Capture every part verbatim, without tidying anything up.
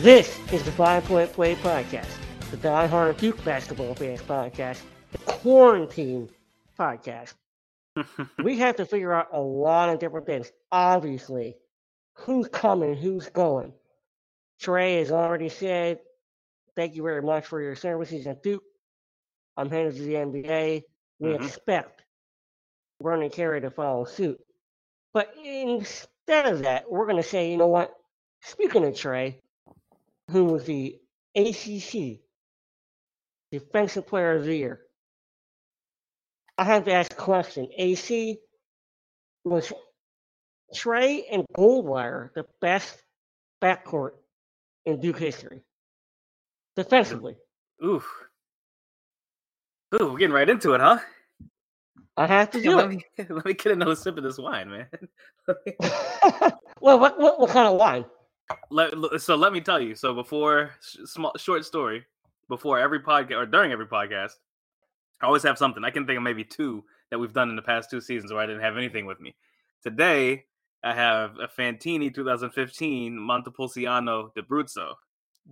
This is the Five Point Play Podcast, the diehard Duke basketball fans podcast, the quarantine podcast. We have to figure out a lot of different things. Obviously, who's coming, who's going. Trey has already said, thank you very much for your services at Duke. I'm headed to the N B A. We mm-hmm. expect Ronnie Carey to follow suit. But instead of that, we're going to say, you know what? Speaking of Trey, who was the A C C Defensive Player of the Year, I have to ask a question. A C, was Trey and Goldwire the best backcourt in Duke history? Defensively. Ooh. Ooh, we're getting right into it, huh? I have to do let me, it. Let me get another sip of this wine, man. well, what, what what kind of wine? Let, so let me tell you. So before, small short story, before every podcast or during every podcast, I always have something. I can think of maybe two that we've done in the past two seasons where I didn't have anything with me. Today, I have a Fantini twenty fifteen Montepulciano d'Abruzzo.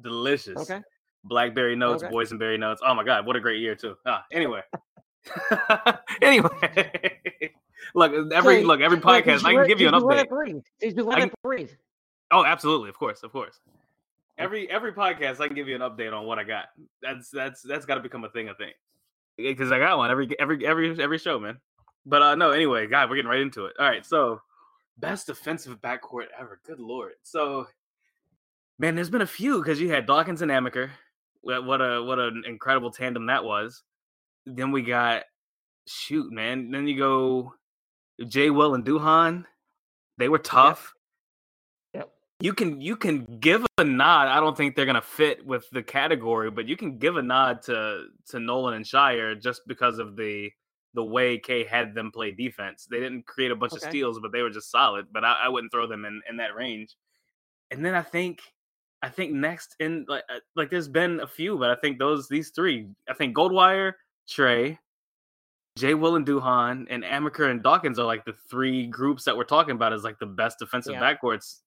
Delicious. Okay. Blackberry notes, okay. Boysenberry notes. Oh, my God. What a great year, too. Ah, anyway. anyway. look, every so, look every podcast, I can let, give you an update. Did you let it breathe? Did you let it breathe? Oh, absolutely. Of course. Of course. Every every podcast, I can give you an update on what I got. That's that's That's got to become a thing, I think. Because I got one every every every every show, man. But uh, no, anyway, God, we're getting right into it. All right, so best defensive backcourt ever. Good Lord. So, man, there's been a few because you had Dawkins and Amaker. What a what an incredible tandem that was. Then we got shoot, man. Then you go J. Will and Duhon. They were tough. Yep. Yep. You can you can give a nod. I don't think they're gonna fit with the category, but you can give a nod to to Nolan and Shire just because of the the way K had them play defense. They didn't create a bunch okay. of steals, but they were just solid. But I, I wouldn't throw them in, in that range. And then I think I think next in like like there's been a few, but I think those these three. I think Goldwire, Trey, J. Will and Duhon, and Amaker and Dawkins are like the three groups that we're talking about as like the best defensive yeah. backcourts.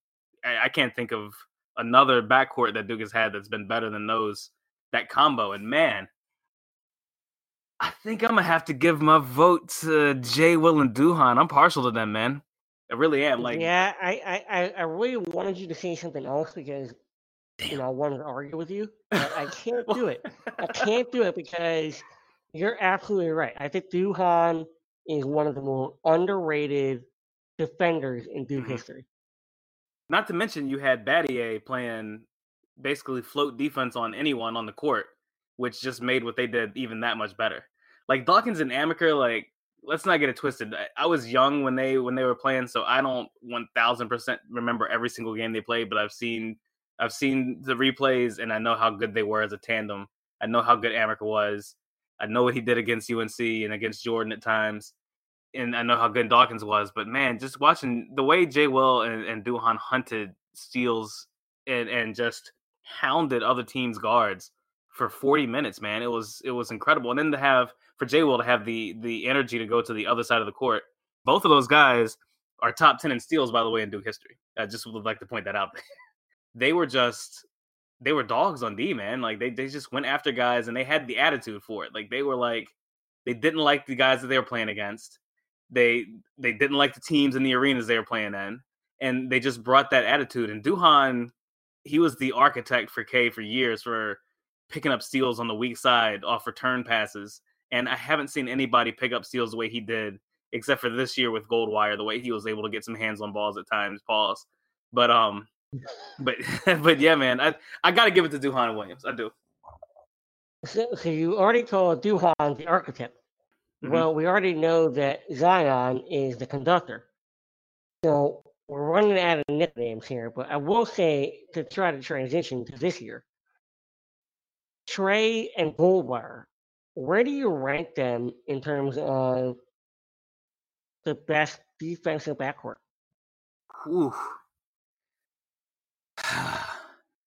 I, I can't think of another backcourt that Duke has had that's been better than those, that combo. And man, I think I'm going to have to give my vote to J. Will and Duhon. I'm partial to them, man. I really am. Like, yeah, I, I, I really wanted you to say something else because damn. you know I wanted to argue with you. But I can't do it. I can't do it because you're absolutely right. I think Duhon is one of the more underrated defenders in Duke mm-hmm. history. Not to mention you had Battier playing basically float defense on anyone on the court, which just made what they did even that much better. Like Dawkins and Amaker, like, let's not get it twisted. I was young when they when they were playing, so I don't one thousand percent remember every single game they played, but I've seen I've seen the replays, and I know how good they were as a tandem. I know how good Amaker was. I know what he did against U N C and against Jordan at times. And I know how good Dawkins was, but man, just watching the way J. Will and, and Duhon hunted steals and, and just hounded other teams' guards for forty minutes, man. It was it was incredible. And then to have for J. Will to have the the energy to go to the other side of the court. Both of those guys are top ten in steals, by the way, in Duke history. I just would like to point that out. They were just they were dogs on D, man. Like they they just went after guys and they had the attitude for it. Like they were like they didn't like the guys that they were playing against. They they didn't like the teams and the arenas they were playing in, and they just brought that attitude. And Duhon, he was the architect for K for years for picking up steals on the weak side off return passes. And I haven't seen anybody pick up steals the way he did, except for this year with Goldwire, the way he was able to get some hands on balls at times, pause. But um, but but yeah, man, I I gotta give it to Duhon and Williams. I do. So, so you already called Duhon the architect. Well, we already know that Zion is the conductor. So we're running out of nicknames here, but I will say to try to transition to this year. Trey and Goldwire, where do you rank them in terms of the best defensive backcourt? Ooh.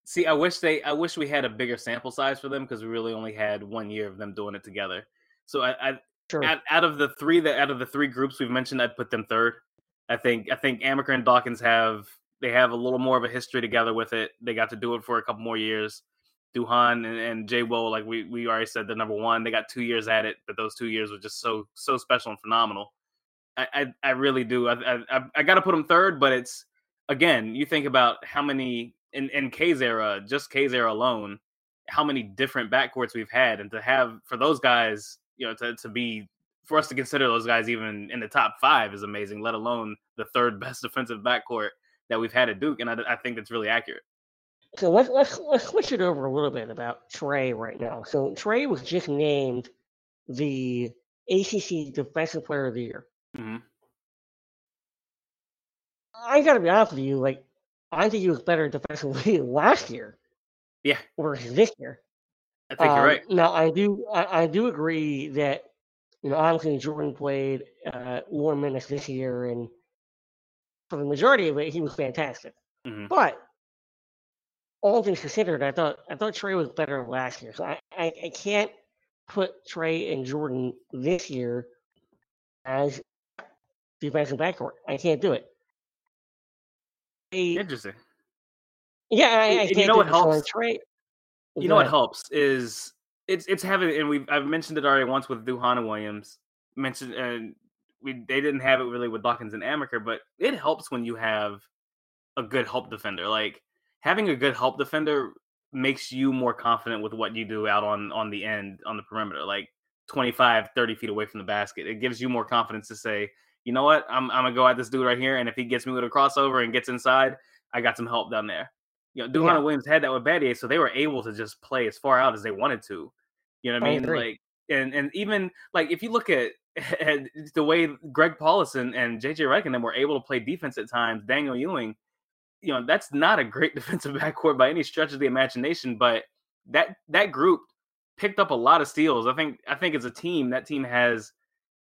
See, I wish they I wish we had a bigger sample size for them because we really only had one year of them doing it together. So I, I Sure. Out, out of the three that out of the three groups we've mentioned, I'd put them third. I think I think Amaker and Dawkins have they have a little more of a history together with it. They got to do it for a couple more years. Duhon and, and J. Will, like we, we already said, they're number one. They got two years at it, but those two years were just so so special and phenomenal. I I, I really do. I I, I got to put them third, but it's, again, you think about how many, in, in K's era, just K's era alone, how many different backcourts we've had, and to have, for those guys, you know, to, to be, for us to consider those guys even in the top five is amazing, let alone the third best defensive backcourt that we've had at Duke, and I, I think that's really accurate. So let's, let's let's switch it over a little bit about Trey right now. So Trey was just named the A C C Defensive Player of the Year. Mm-hmm. I got to be honest with you, like, I think he was better defensively last year. Yeah. Or this year. I think um, you're right. Now, I do I, I do agree that, you know, obviously Jordan played uh, more minutes this year, and for the majority of it, he was fantastic. Mm-hmm. But all things considered, I thought I thought Trey was better last year. So I, I, I can't put Trey and Jordan this year as defensive backcourt. I can't do it. Interesting. Yeah, I, I can't you know do what helps. Trey. You Go know ahead. What helps is it's it's having, and we I've mentioned it already once with Duhon and Williams. Mentioned and we they didn't have it really with Dawkins and Amaker, but it helps when you have a good help defender. Like, having a good help defender makes you more confident with what you do out on, on the end, on the perimeter, like twenty-five, thirty feet away from the basket. It gives you more confidence to say, you know what, I'm I'm gonna go at this dude right here, and if he gets me with a crossover and gets inside, I got some help down there. You know, Duhon yeah. Williams had that with Battier, so they were able to just play as far out as they wanted to. You know what I mean? Agree. Like, and and even like if you look at, at the way Greg Paulus and, and J J Redick and them were able to play defense at times, Daniel Ewing, you know, that's not a great defensive backcourt by any stretch of the imagination, but that that group picked up a lot of steals. I think I think as a team, that team has,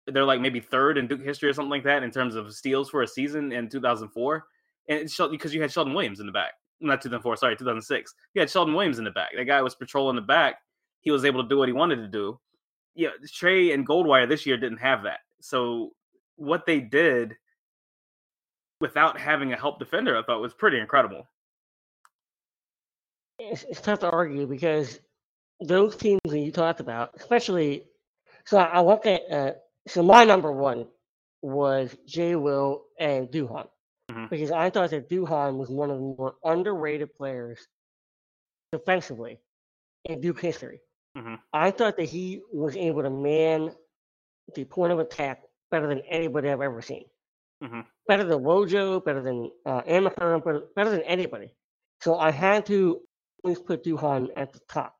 they're like maybe third in Duke history or something like that in terms of steals for a season in two thousand four. And it's because you had Sheldon Williams in the back. Not two thousand four, sorry, two thousand six. You had Sheldon Williams in the back. That guy was patrolling the back. He was able to do what he wanted to do. Yeah, Trey and Goldwire this year didn't have that. So what they did without having a help defender, I thought was pretty incredible. It's, it's tough to argue because those teams that you talked about, especially, so I looked at, uh, so my number one was J. Will and Duhon, mm-hmm. because I thought that Duhon was one of the more underrated players defensively in Duke history. Mm-hmm. I thought that he was able to man the point of attack better than anybody I've ever seen. Mm-hmm. Better than Wojo, better than uh, Amaker, better, better than anybody. So I had to always put Duhon at the top.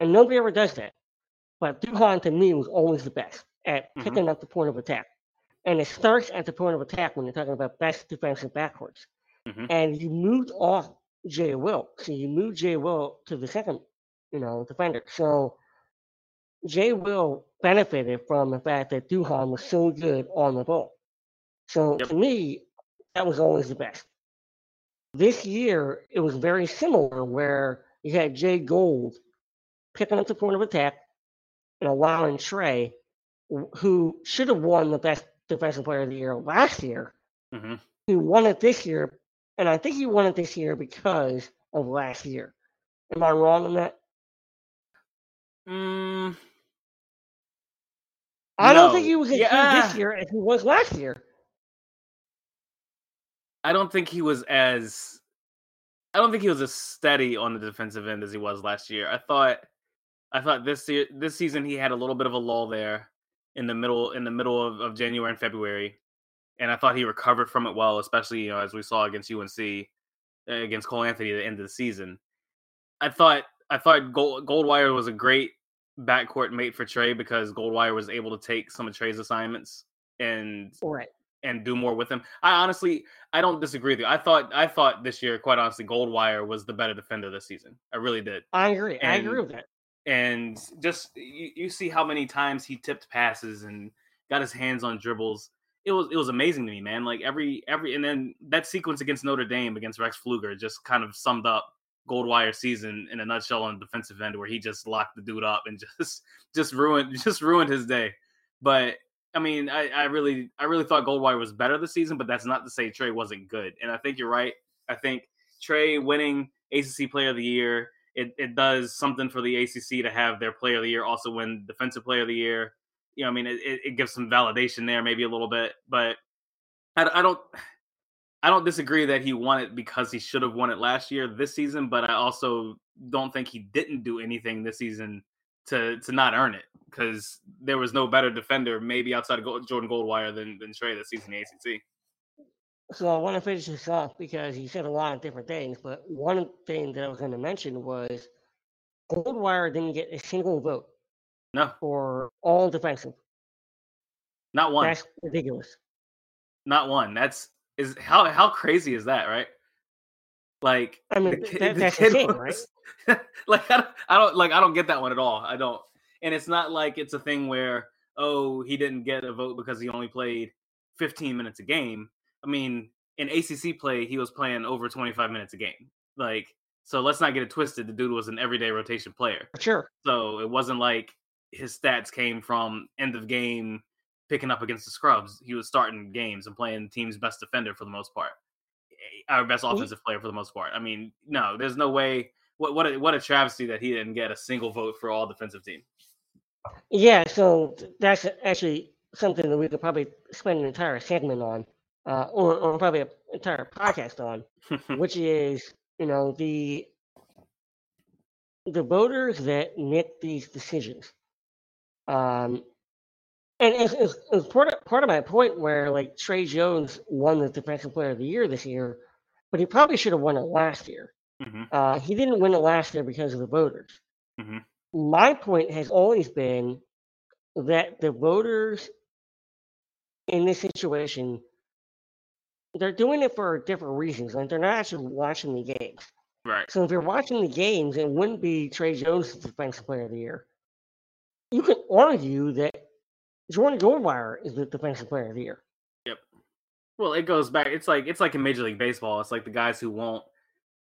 And nobody ever does that. But Duhon, to me, was always the best at picking mm-hmm. up the point of attack. And it starts at the point of attack when you're talking about best defensive backwards. Mm-hmm. And you moved off J. Will. So you moved J. Will to the second, you know, defender. So J. Will benefited from the fact that Duhon was so good on the ball. So yep. to me, that was always the best. This year, it was very similar where you had Jay Gold picking up the point of attack and allowing Trey, who should have won the best defensive player of the year last year, mm-hmm. who won it this year. And I think he won it this year because of last year. Am I wrong on that? Mm, I no. don't think he was as yeah. good this year as he was last year. I don't think he was as I don't think he was as steady on the defensive end as he was last year. I thought I thought this year, this season he had a little bit of a lull there in the middle in the middle of, of January and February. And I thought he recovered from it well, especially, you know, as we saw against U N C, against Cole Anthony at the end of the season. I thought I thought Gold, Goldwire was a great backcourt mate for Trey because Goldwire was able to take some of Trey's assignments and right. and do more with him. I honestly, I don't disagree with you. I thought, I thought this year, quite honestly, Goldwire was the better defender this season. I really did. I agree. And, I agree with that. And just, you, you see how many times he tipped passes and got his hands on dribbles. It was, it was amazing to me, man. Like every, every, and then that sequence against Notre Dame against Rex Fluger just kind of summed up Goldwire's season in a nutshell on the defensive end, where he just locked the dude up and just, just ruined, just ruined his day. But I mean, I, I really I really thought Goldwire was better this season, but that's not to say Trey wasn't good. And I think you're right. I think Trey winning A C C Player of the Year, it, it does something for the A C C to have their Player of the Year also win Defensive Player of the Year. You know, I mean, it, it gives some validation there, maybe a little bit, but I, I don't, I don't disagree that he won it because he should have won it last year, this season, but I also don't think he didn't do anything this season to to not earn it, because there was no better defender, maybe outside of Jordan Goldwire, than than Trey this season in the A C C. So I want to finish this off because you said a lot of different things, but one thing that I was going to mention was Goldwire didn't get a single vote. No. For all defensive. Not one. That's ridiculous. Not one. That's is how how crazy is that, right? Like, I mean, the kid, that, that's the kid the thing, was, right? Like I don't, I don't like I don't get that one at all. I don't, and it's not like it's a thing where, oh, he didn't get a vote because he only played fifteen minutes a game. I mean, in A C C play, he was playing over twenty-five minutes a game. Like, so let's not get it twisted. The dude was an everyday rotation player. Sure. So it wasn't like his stats came from end of game picking up against the scrubs. He was starting games and playing the team's best defender for the most part, our best offensive he- player for the most part. I mean, no, there's no way. What what a, what a travesty that he didn't get a single vote for all defensive team. Yeah, so that's actually something that we could probably spend an entire segment on. Uh, or, or probably an entire podcast on, which is, you know, the the voters that make these decisions. Um, and it's, it's, it's part, of, part of my point where, like, Trey Jones won the Defensive Player of the Year this year, but he probably should have won it last year. Mm-hmm. Uh, he didn't win it last year because of the voters. Mm-hmm. My point has always been that the voters in this situation, they're doing it for different reasons. Like, they're not actually watching the games. Right. So if you're watching the games, it wouldn't be Trey Jones the Defensive Player of the Year. You could argue that Jordan Goldwire is the Defensive Player of the Year. Yep. Well, it goes back. It's like it's like in Major League Baseball. It's like the guys who won't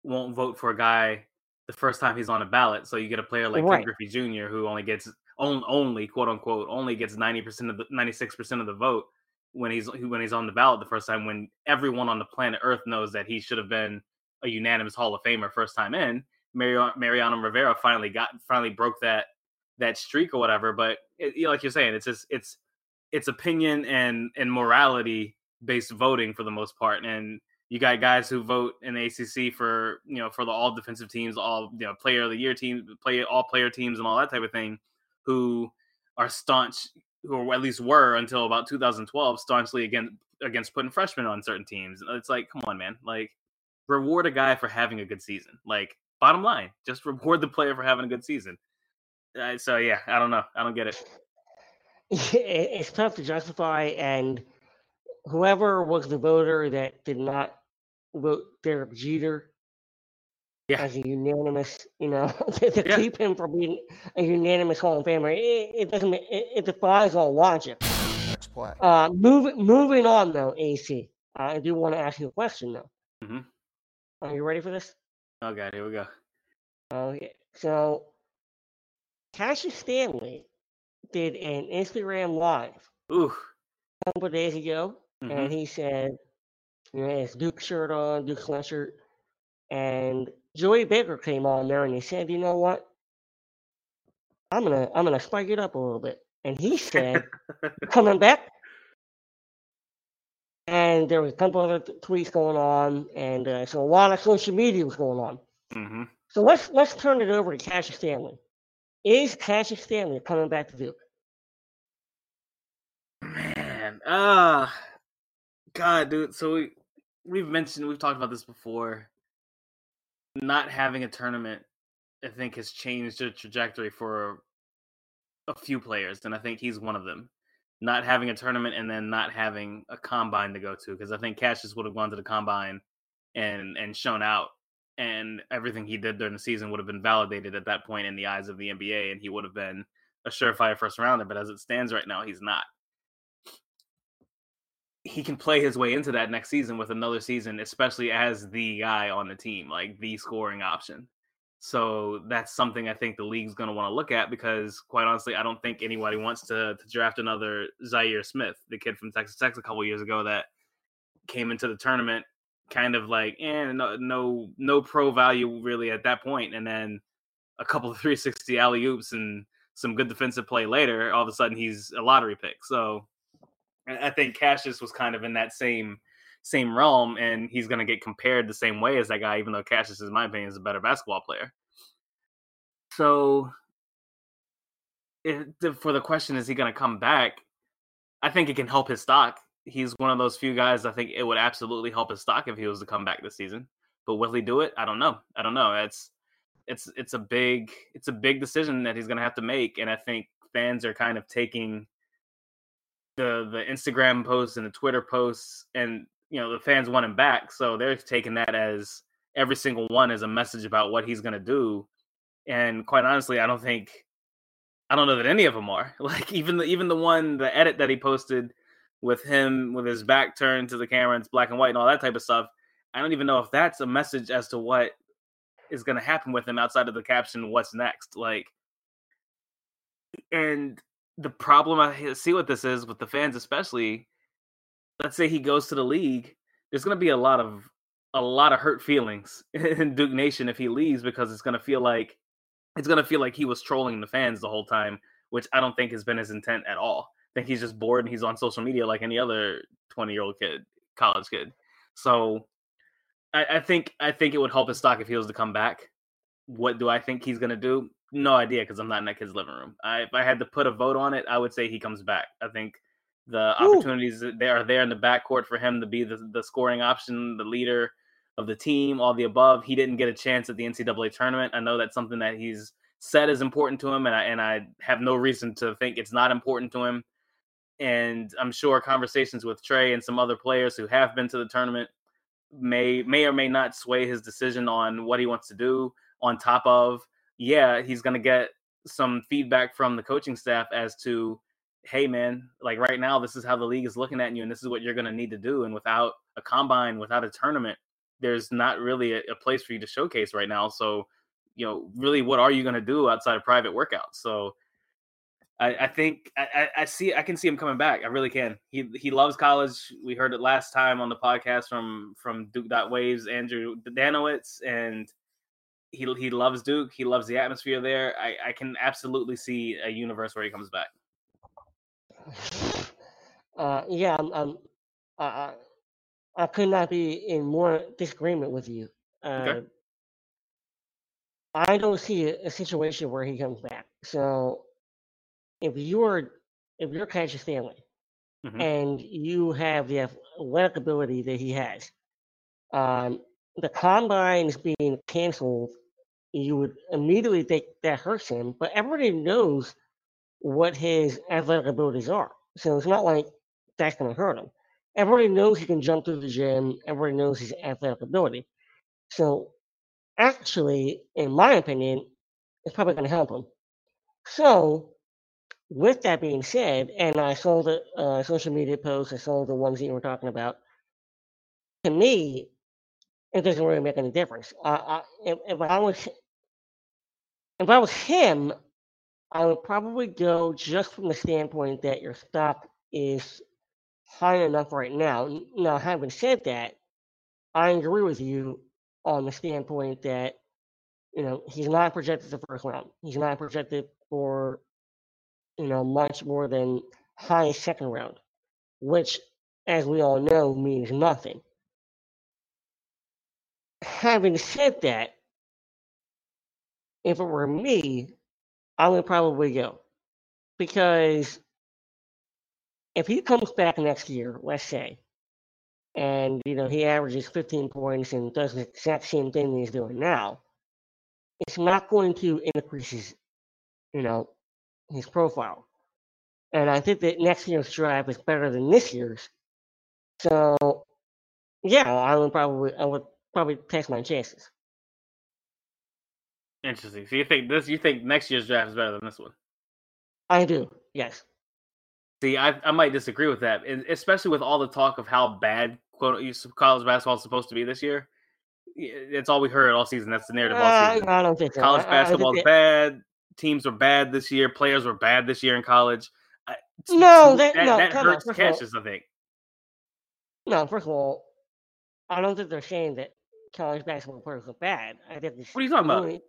won't vote for a guy the first time he's on a ballot. So you get a player like right. Ken Griffey Junior who only gets on, only quote unquote only gets ninety percent of the ninety six percent of the vote. When he's when he's on the ballot the first time, when everyone on the planet Earth knows that he should have been a unanimous Hall of Famer first time in. Mariano, Mariano Rivera finally got finally broke that that streak or whatever. But it, you know, like you're saying, it's just it's it's opinion and and morality based voting for the most part. And you got guys who vote in the A C C for you know for the all defensive teams, all you know player of the year teams, play all player teams, and all that type of thing, who are staunch. Who at least were until about two thousand twelve staunchly against against putting freshmen on certain teams. It's like, come on, man! Like, reward a guy for having a good season. Like, bottom line, just reward the player for having a good season. Uh, so yeah, I don't know, I don't get it. It's tough to justify, and whoever was the voter that did not vote Derek Jeter yeah. as a unanimous, you know, to, to yeah. keep him from being a unanimous Hall of Famer. It, it doesn't. It, it defies all logic. Next play. Uh, move, moving on though, A C. Uh, I do want to ask you a question though. Mm-hmm. Are you ready for this? Oh God, here we go. Okay, so Cassius Stanley did an Instagram live Ooh. a couple of days ago, mm-hmm. and he said, "You know, he has Duke shirt on, Duke sweatshirt," and Joey Baker came on there and he said, "You know what? I'm gonna I'm gonna spike it up a little bit." And he said, "Coming back." And there was a couple other th- tweets going on, and uh, so a lot of social media was going on. Mm-hmm. So let's let's turn it over to Cassius Stanley. Is Cassius Stanley coming back to Duke? Man, ah, uh, God, dude. So we we've mentioned we've talked about this before. Not having a tournament, I think, has changed the trajectory for a few players, and I think he's one of them. Not having a tournament and then not having a combine to go to, because I think Cassius would have gone to the combine and and shown out, and everything he did during the season would have been validated at that point in the eyes of the N B A, and he would have been a surefire first rounder. But as it stands right now, he's not. He can play his way into that next season with another season, especially as the guy on the team, like the scoring option. So that's something I think the league's going to want to look at, because quite honestly, I don't think anybody wants to, to draft another Zaire Smith, the kid from Texas Tech a couple years ago that came into the tournament kind of like, eh, no, no, no pro value really at that point. And then a couple of three sixty alley-oops and some good defensive play later, all of a sudden he's a lottery pick. So I think Cassius was kind of in that same same realm, and he's going to get compared the same way as that guy, even though Cassius, in my opinion, is a better basketball player. So if, for the question, is he going to come back? I think it can help his stock. He's one of those few guys, I think it would absolutely help his stock if he was to come back this season. But will he do it? I don't know. I don't know. It's it's it's a big it's a big decision that he's going to have to make, and I think fans are kind of taking the the Instagram posts and the Twitter posts, and you know the fans want him back, so they're taking that as every single one as a message about what he's going to do. And quite honestly, I don't think I don't know that any of them are. Like even the even the one the edit that he posted with him with his back turned to the camera and it's black and white and all that type of stuff, I don't even know if that's a message as to what is going to happen with him outside of the caption, what's next? Like, and the problem I see what this is with the fans, especially, let's say he goes to the league, there's going to be a lot of, a lot of hurt feelings in Duke Nation if he leaves, because it's going to feel like, it's going to feel like he was trolling the fans the whole time, which I don't think has been his intent at all. I think he's just bored and he's on social media like any other twenty-year-old kid, college kid. So I, I think I think it would help his stock if he was to come back. What do I think he's going to do? No idea, because I'm not in that kid's living room. I, if I had to put a vote on it, I would say he comes back. I think the Ooh. opportunities that are there in the backcourt for him to be the, the scoring option, the leader of the team, all the above. He didn't get a chance at the N C double A tournament. I know that's something that he's said is important to him, and I, and I have no reason to think it's not important to him. And I'm sure conversations with Trey and some other players who have been to the tournament may may or may not sway his decision on what he wants to do. On top of, yeah, he's going to get some feedback from the coaching staff as to, hey, man, like right now, this is how the league is looking at you, and this is what you're going to need to do. And without a combine, without a tournament, there's not really a, a place for you to showcase right now. So, you know, really, what are you going to do outside of private workouts? So I think I, I see I can see him coming back. I really can. He he loves college. We heard it last time on the podcast from from Duke.Waves, Andrew Danowitz, and he he loves Duke. He loves the atmosphere there. I, I can absolutely see a universe where he comes back. Uh, yeah, I'm, I'm, I I could not be in more disagreement with you. Uh, okay. I don't see a, a situation where he comes back. So. If you're if you're Cassius Stanley, mm-hmm. and you have the athletic ability that he has, um, the combine is being canceled. You would immediately think that hurts him, but everybody knows what his athletic abilities are, so it's not like that's going to hurt him. Everybody knows he can jump through the gym. Everybody knows his athletic ability. So, actually, in my opinion, it's probably going to help him. So. With that being said, and I saw the uh, social media posts, I saw the ones that you were talking about. To me, it doesn't really make any difference. I, I, if, if I was, if I was him, I would probably go just from the standpoint that your stock is high enough right now. Now, having said that, I agree with you on the standpoint that you know he's not projected the first round. He's not projected for. You know, much more than high second round, which, as we all know, means nothing. Having said that, if it were me, I would probably go. Because if he comes back next year, let's say, and, you know, he averages fifteen points and does the exact same thing he's doing now, it's not going to increase his, you know, his profile. And I think that next year's draft is better than this year's. So yeah, I would probably I would probably take my chances. Interesting. So you think this you think next year's draft is better than this one? I do, yes. See, I I might disagree with that. And especially with all the talk of how bad quote college basketball is supposed to be this year. It's all we heard all season. That's the narrative uh, all season. I don't think so. College basketball is bad. Teams were bad this year. Players were bad this year in college. I, no, that, that, no, that hurts Cassius, I think. No, first of all, I don't think they're saying that college basketball players are bad. I think what are you talking really, about?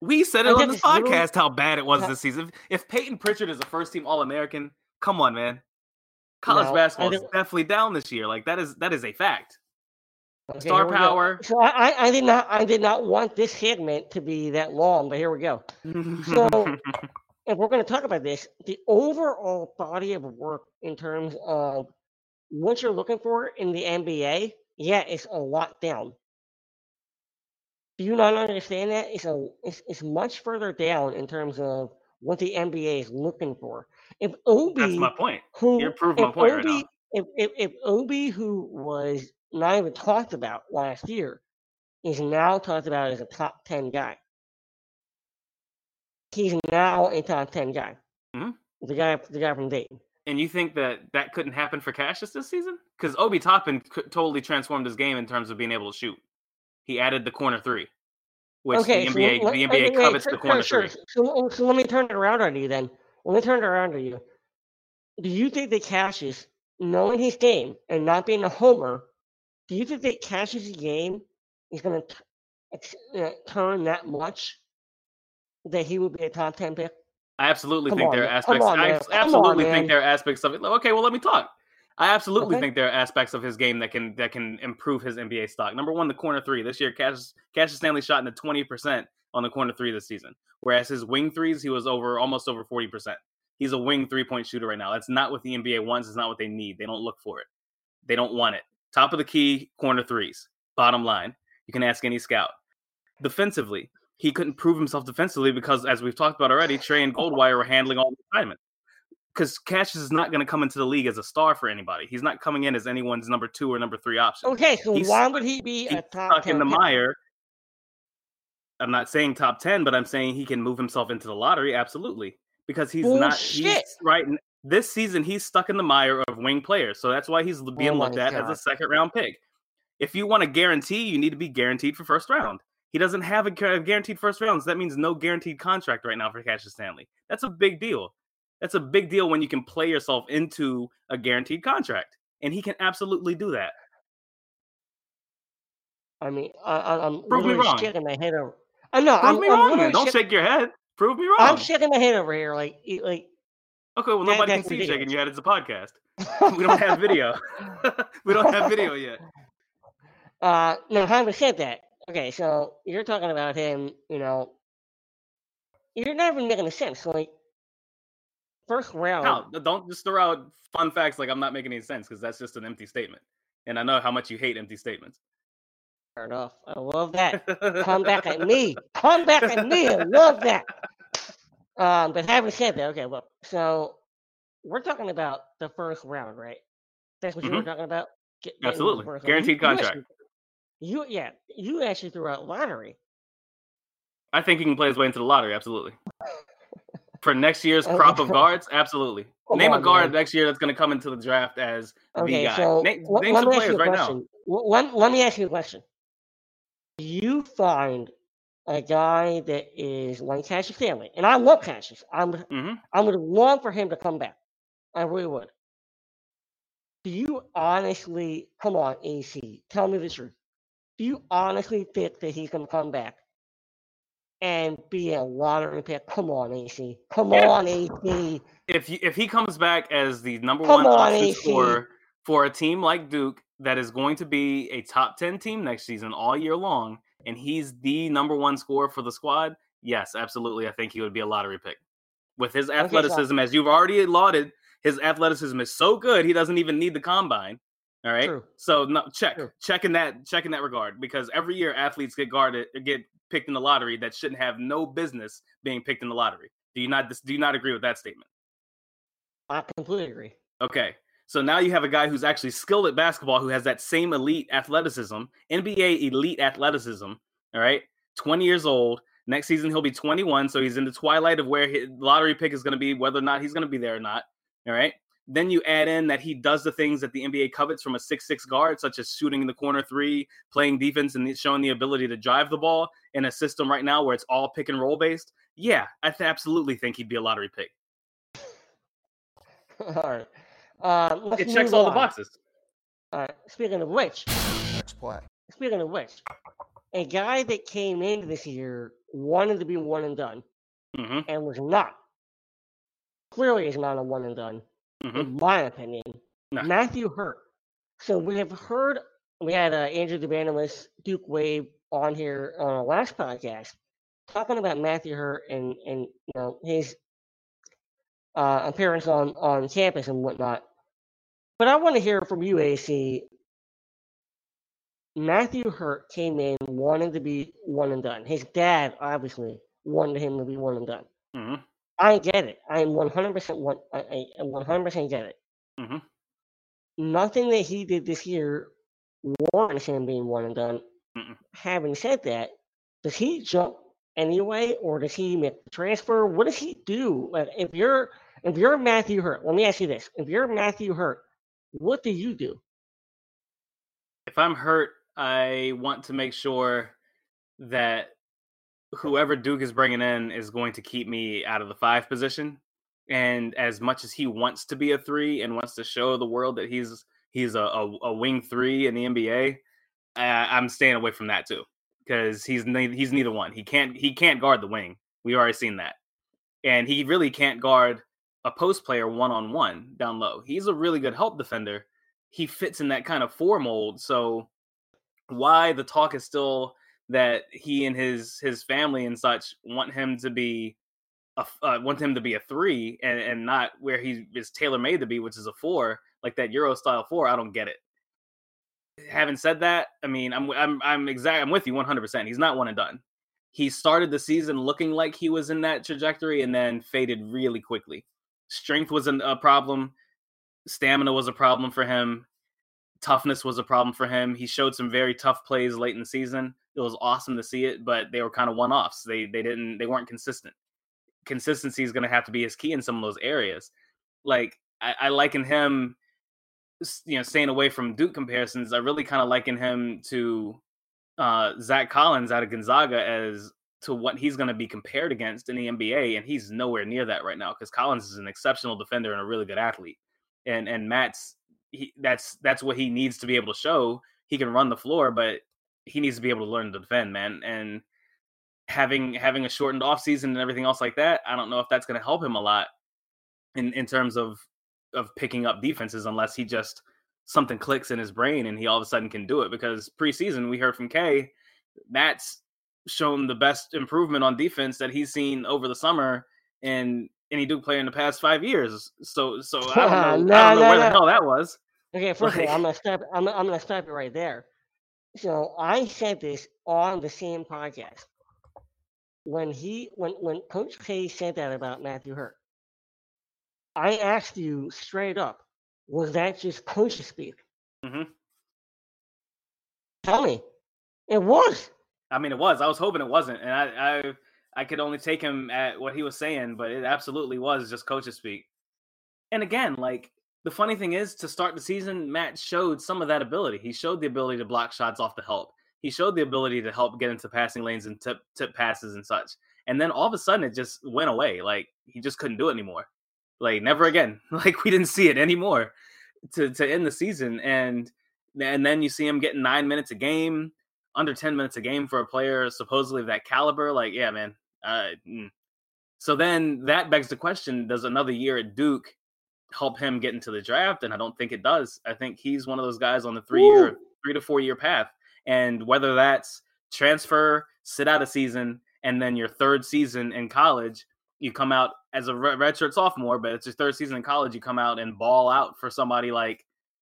We said it I on this podcast really, how bad it was uh, this season. If, if Peyton Pritchard is a first-team All-American, come on, man. College no, basketball is definitely down this year. Like that is that is a fact. Okay, Star power. So I, I did not I did not want this segment to be that long, but here we go. So if we're going to talk about this, the overall body of work in terms of what you're looking for in the N B A, yeah, it's a lot down. Do you not understand that? It's a it's it's much further down in terms of what the N B A is looking for. If Obi, that's my point. Who, You're proving my point Obi, right now. If, if, if Obi, who was not even talked about last year, is now talked about as a top ten guy. He's now a top ten guy. Mm-hmm. The guy, the guy from Dayton. And you think that that couldn't happen for Cassius this season? Because Obi Toppin totally transformed his game in terms of being able to shoot. He added the corner three, which okay, the so N B A, let, the N B A wait, wait, covets wait, the corner sure, three. So, so let me turn it around on you then. Let me turn it around to you. Do you think that Cassius, knowing his game and not being a homer, do you think that Cassius' game is going to turn that much that he would be a top ten pick? I absolutely come think on, there are aspects. On, I absolutely on, think there are aspects of it. Okay, well, let me talk. I absolutely okay. think there are aspects of his game that can that can improve his N B A stock. Number one, the corner three. This year, Cassius, Cassius Stanley shot in the twenty percent on the corner three this season, whereas his wing threes, he was over almost over forty percent. He's a wing three-point shooter right now. That's not what the N B A wants. It's not what they need. They don't look for it. They don't want it. Top of the key, corner threes. Bottom line, you can ask any scout. Defensively, he couldn't prove himself defensively because, as we've talked about already, Trey and Goldwire were handling all the assignments. Because Cassius is not going to come into the league as a star for anybody. He's not coming in as anyone's number two or number three option. Okay, so he's, why would he be a top stuck ten in the mire? I'm not saying top ten, but I'm saying he can move himself into the lottery, absolutely. Because he's Bullshit. not he's, right this season, he's stuck in the mire of wing players. So that's why he's being oh looked at God. as a second round pick. If you want to guarantee, you need to be guaranteed for first round. He doesn't have a guaranteed first round, so that means no guaranteed contract right now for Cassius Stanley. That's a big deal. That's a big deal when you can play yourself into a guaranteed contract. And he can absolutely do that. I mean, I, I, I'm Prove literally me wrong. shaking my head over. I know. Prove I'm, me I'm wrong. Don't sh- shake your head. Prove me wrong. I'm shaking my head over here, like, like. Okay, well, nobody that, can see you shaking your head. It's a podcast. We don't have video. We don't have video yet. Uh, no, having said that, okay, so you're talking about him. You know, you're not even making a sense. Like, first round. No, don't just throw out fun facts like I'm not making any sense because that's just an empty statement. And I know how much you hate empty statements. Fair enough. I love that. Come back at me. Come back at me. I love that. Um, but having said that, okay, well, so we're talking about the first round, right? That's what mm-hmm. you were talking about? Get, Absolutely. Guaranteed round. contract. You, actually, you Yeah, you actually threw out lottery. I think he can play his way into the lottery. Absolutely. For next year's crop of guards? Absolutely. Hold name on, a guard man. next year that's going to come into the draft as okay, the guy. So name l- name some players right now. L- let, let me ask you a question. Do you find a guy that is like Cassius Stanley, and I love Cassius. I'm, mm-hmm. I would love for him to come back. I really would. Do you honestly, come on, A C, tell me the truth. Do you honestly think that he's going to come back and be a lottery pick? Come on, A C. Come yeah. on, A C. If you, if he comes back as the number come one on, offensive scorer for a team like Duke, that is going to be a top ten team next season all year long, and he's the number one scorer for the squad, yes, absolutely, I think he would be a lottery pick. With his athleticism, okay, so. as you've already lauded, his athleticism is so good, he doesn't even need the combine. All right? True. So, no, check. True. Check in that, check in that regard, because every year athletes get guarded, get picked in the lottery that shouldn't have no business being picked in the lottery. Do you not, do you not agree with that statement? I completely agree. Okay. So now you have a guy who's actually skilled at basketball who has that same elite athleticism, N B A elite athleticism, all right? twenty years old. Next season, he'll be twenty-one, so he's in the twilight of where his lottery pick is going to be, whether or not he's going to be there or not, all right? Then you add in that he does the things that the N B A covets from a six six guard, such as shooting in the corner three, playing defense, and showing the ability to drive the ball in a system right now where it's all pick and roll based. Yeah, I th- absolutely think he'd be a lottery pick. All right. Uh, it checks all on. the boxes. All right. Speaking of which, next play. Speaking of which, a guy that came in this year wanted to be one and done mm-hmm. and was not. Clearly is not a one and done, mm-hmm. in my opinion. No. Matthew Hurt. So we have heard, we had uh, Andrew DeBandelis, Duke Wave on here on our last podcast talking about Matthew Hurt and, and you know, his uh, appearance on, on campus and whatnot. But I want to hear from you, A C. Matthew Hurt came in wanting to be one and done. His dad, obviously, wanted him to be one and done. Mm-hmm. I get it. I one hundred percent one, I, I one hundred percent get it. Mm-hmm. Nothing that he did this year warrants him being one and done. Mm-mm. Having said that, does he jump anyway, or does he make the transfer? What does he do? Like, if you're if you're Matthew Hurt, let me ask you this: if you're Matthew Hurt, what do you do? If I'm Hurt, I want to make sure that whoever Duke is bringing in is going to keep me out of the five position. And as much as he wants to be a three and wants to show the world that he's he's a, a, a wing three in the N B A, I, I'm staying away from that too, because he's ne- he's neither one. He can't he can't guard the wing. We've already seen that, and he really can't guard a post player one on one down low. He's a really good help defender. He fits in that kind of four mold. So why the talk is still that he and his his family and such want him to be. A, uh, want him to be a three and, and not where he is tailor-made to be, which is a four, like that Euro-style four. I don't get it. Having said that, I mean, I'm I'm I'm exact. I'm with you one hundred percent. He's not one and done. He started the season looking like he was in that trajectory and then faded really quickly. Strength was an, a problem. Stamina was a problem for him. Toughness was a problem for him. He showed some very tough plays late in the season. It was awesome to see it, but they were kind of one-offs. They they didn't they weren't consistent. Consistency is going to have to be his key in some of those areas. Like I, I liken him, you know, staying away from Duke comparisons. I really kind of liken him to uh, Zach Collins out of Gonzaga as to what he's going to be compared against in the N B A. And he's nowhere near that right now, because Collins is an exceptional defender and a really good athlete. And, and Matt's he, that's, that's what he needs to be able to show. He can run the floor, but he needs to be able to learn to defend, man. And, Having having a shortened offseason and everything else like that, I don't know if that's going to help him a lot in, in terms of, of picking up defenses, unless he just something clicks in his brain and he all of a sudden can do it. Because preseason, we heard from Kay, Matt's shown the best improvement on defense that he's seen over the summer in any Duke player in the past five years. So so I don't know, no, I don't know no, where no. the hell that was. Okay, first like, of all, I'm gonna stop. I'm I'm gonna stop it right there. So I said this on the same podcast. When he, when, when Coach K said that about Matthew Hurt, I asked you straight up, was that just coach speak? Mm-hmm. Tell me, it was. I mean, it was. I was hoping it wasn't, and I, I, I could only take him at what he was saying, but it absolutely was just coach speak. And again, like the funny thing is, to start the season, Matt showed some of that ability. He showed the ability to block shots off the help. He showed the ability to help get into passing lanes and tip tip passes and such. And then all of a sudden it just went away. Like he just couldn't do it anymore. Like never again. Like we didn't see it anymore to, to end the season. And, and then you see him getting nine minutes a game, under ten minutes a game for a player supposedly of that caliber. Like, yeah, man. Uh, mm. So then that begs the question, does another year at Duke help him get into the draft? And I don't think it does. I think he's one of those guys on the three year, three to four year path. And whether that's transfer, sit out a season, and then your third season in college, you come out as a redshirt sophomore, but it's your third season in college, you come out and ball out for somebody like,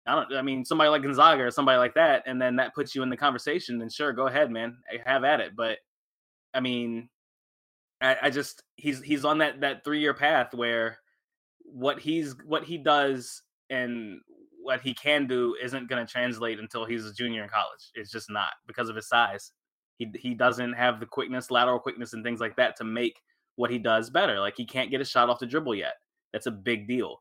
I don't, I mean, somebody like Gonzaga or somebody like that, and then that puts you in the conversation, then sure, go ahead, man, have at it. But, I mean, I, I just, he's he's on that, that three-year path where what he's what he does and what he can do isn't going to translate until he's a junior in college. It's just not, because of his size. He he doesn't have the quickness, lateral quickness and things like that to make what he does better. Like he can't get a shot off the dribble yet. That's a big deal.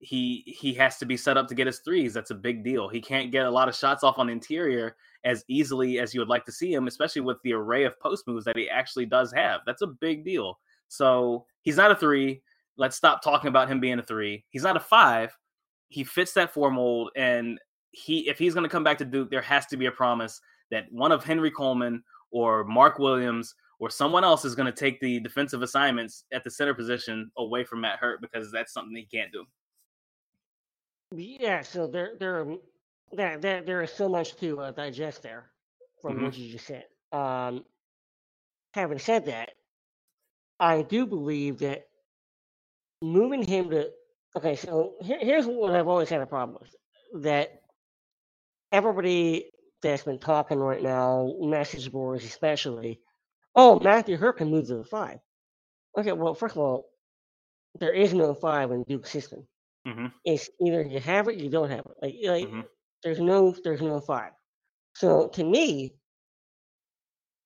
He, he has to be set up to get his threes. That's a big deal. He can't get a lot of shots off on the interior as easily as you would like to see him, especially with the array of post moves that he actually does have. That's a big deal. So he's not a three. Let's stop talking about him being a three. He's not a five. He fits that four mold, and he if he's going to come back to Duke, there has to be a promise that one of Henry Coleman or Mark Williams or someone else is going to take the defensive assignments at the center position away from Matt Hurt, because that's something he can't do. Yeah, so there, there, there, there, there is so much to uh, digest there from mm-hmm. what you just said. Um, having said that, I do believe that moving him to okay, so here, here's what I've always had a problem with, that everybody that's been talking right now, message boards especially, oh, Matthew Hurt can move to the five. Okay, well, first of all, there is no five in Duke's system. Mm-hmm. It's either you have it, you don't have it. Like, like mm-hmm. there's no, there's no five. So to me,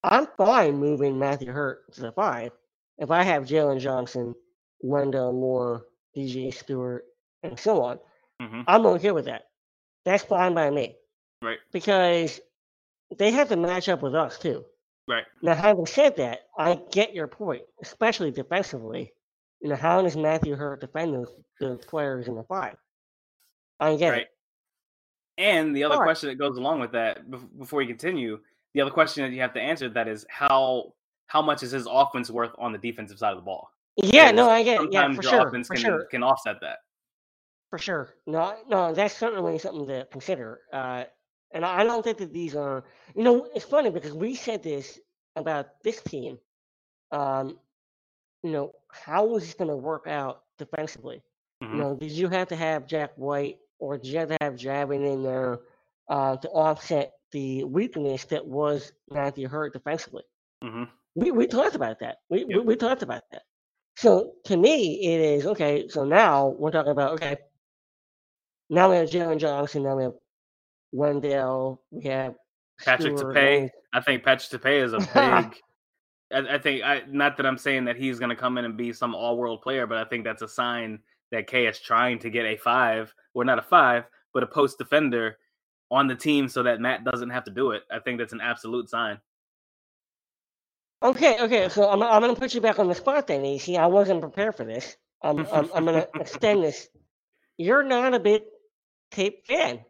I'm fine moving Matthew Hurt to the five if I have Jalen Johnson, Wendell Moore, D J Stewart, and so on. Mm-hmm. I'm okay with that. That's fine by me. Right. Because they have to match up with us too. Right. Now, having said that, I get your point, especially defensively. You know, how does Matthew Hurt defend those, those players in the five? I get right. it. And the other All question right. that goes along with that, before you continue, the other question that you have to answer that is how how much is his offense worth on the defensive side of the ball? Yeah, because no, I get it. Yeah, for sure. Offense for can, sure. can offset that. For sure. No, no, that's certainly something to consider. Uh, and I don't think that these are, you know, it's funny because we said this about this team. Um, you know, how is this going to work out defensively? Mm-hmm. You know, did you have to have Jack White or did you have to have Javin in there uh, to offset the weakness that was Matthew Hurt defensively? Mm-hmm. We we talked about that. We, yep. we we talked about that. So to me, it is, okay, so now we're talking about, okay, now we have Jalen Johnson, now we have Wendell, we have Patrick Stewart, Tepe. And... I think Patrick Tepe is a big, I, I think, I not that I'm saying that he's going to come in and be some all-world player, but I think that's a sign that K is trying to get a five, or not a five, but a post defender on the team so that Matt doesn't have to do it. I think that's an absolute sign. Okay, okay, so I'm I'm gonna put you back on the spot then, E C. I wasn't prepared for this. I'm I'm, I'm gonna extend this. You're not a big Tape fan.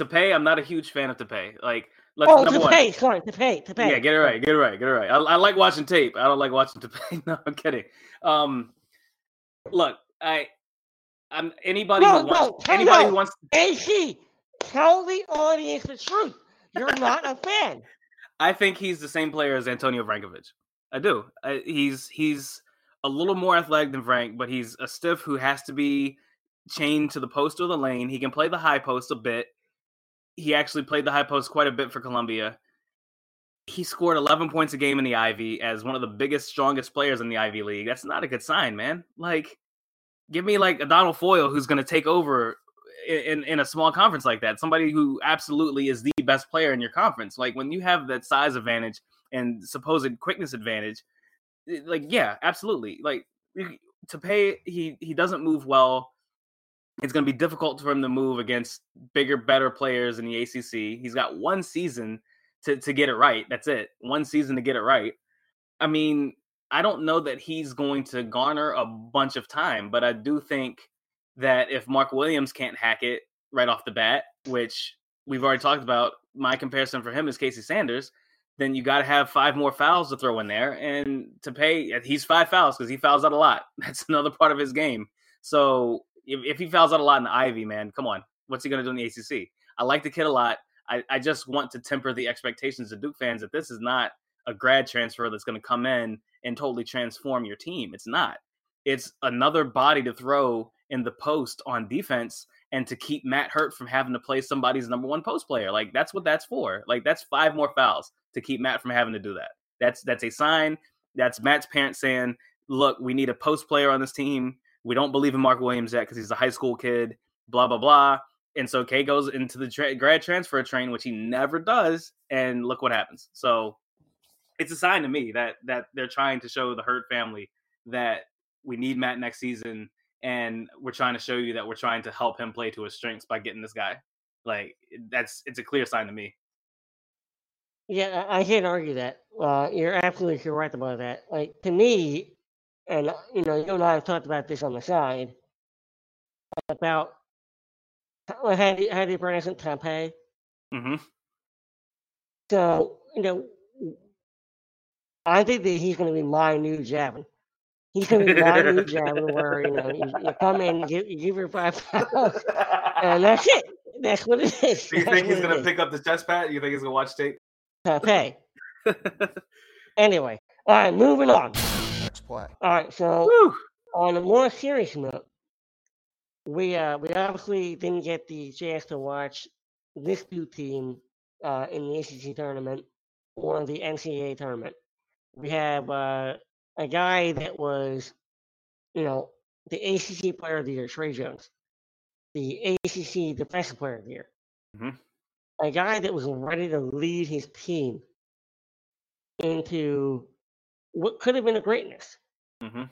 Tepe, I'm not a huge fan of Tepe. Like, let's oh, number Tepe, one. sorry, Tepe, Tepe. Yeah, get it right, get it right, get it right. I, I like watching tape. I don't like watching Tepe. No, I'm kidding. Um, look, I, I'm anybody no, who no, wants anybody no. who wants. A C, tell the audience the truth. You're not a fan. I think he's the same player as Antonio Vrankovic. I do. I, he's he's a little more athletic than Vrank, but he's a stiff who has to be chained to the post or the lane. He can play the high post a bit. He actually played the high post quite a bit for Columbia. He scored eleven points a game in the Ivy as one of the biggest, strongest players in the Ivy League. That's not a good sign, man. Like, give me like a Donald Foyle who's going to take over In, in a small conference like that, somebody who absolutely is the best player in your conference. Like, when you have that size advantage and supposed quickness advantage, like, yeah, absolutely. Like, Tepe, he, he doesn't move well. It's going to be difficult for him to move against bigger, better players in the A C C. He's got one season to, to get it right. That's it. One season to get it right. I mean, I don't know that he's going to garner a bunch of time, but I do think that if Mark Williams can't hack it right off the bat, which we've already talked about, my comparison for him is Casey Sanders, then you got to have five more fouls to throw in there. And Tepe, he's five fouls because he fouls out a lot. That's another part of his game. So if, if he fouls out a lot in the Ivy, man, come on. What's he going to do in the A C C? I like the kid a lot. I, I just want to temper the expectations of Duke fans that this is not a grad transfer that's going to come in and totally transform your team. It's not. It's another body to throw in the post on defense and to keep Matt Hurt from having to play somebody's number one post player. Like, that's what that's for. Like, that's five more fouls to keep Matt from having to do that. That's, that's a sign. That's Matt's parents saying, look, we need a post player on this team. We don't believe in Mark Williams yet because he's a high school kid, blah, blah, blah. And so K goes into the tra- grad transfer train, which he never does. And look what happens. So it's a sign to me that, that they're trying to show the Hurt family that we need Matt next season. And we're trying to show you that we're trying to help him play to his strengths by getting this guy. Like, that's, it's a clear sign to me. Yeah, I can't argue that. Uh, you're absolutely correct about that. Like, to me, and, you know, you and I have talked about this on the side, about how do you, how do you pronounce it? Tepe. Mm-hmm. So, you know, I think that he's going to be my new Javon. He's going to be my new Javon where, you know, you, you come in and give, you give your five pounds, and that's it. That's what it is. Do you think he's going to pick up the chest pad? Do you think he's going to watch tape? Tepe. Anyway, all right, moving on. Next play. All right, so Woo. on a more serious note, we uh, we obviously didn't get the chance to watch this new team uh, in the A C C tournament or the N C double A tournament. We have uh, a guy that was, you know, the A C C Player of the Year, Trey Jones, the A C C Defensive Player of the Year, mm-hmm. a guy that was ready to lead his team into what could have been a greatness. Mm-hmm.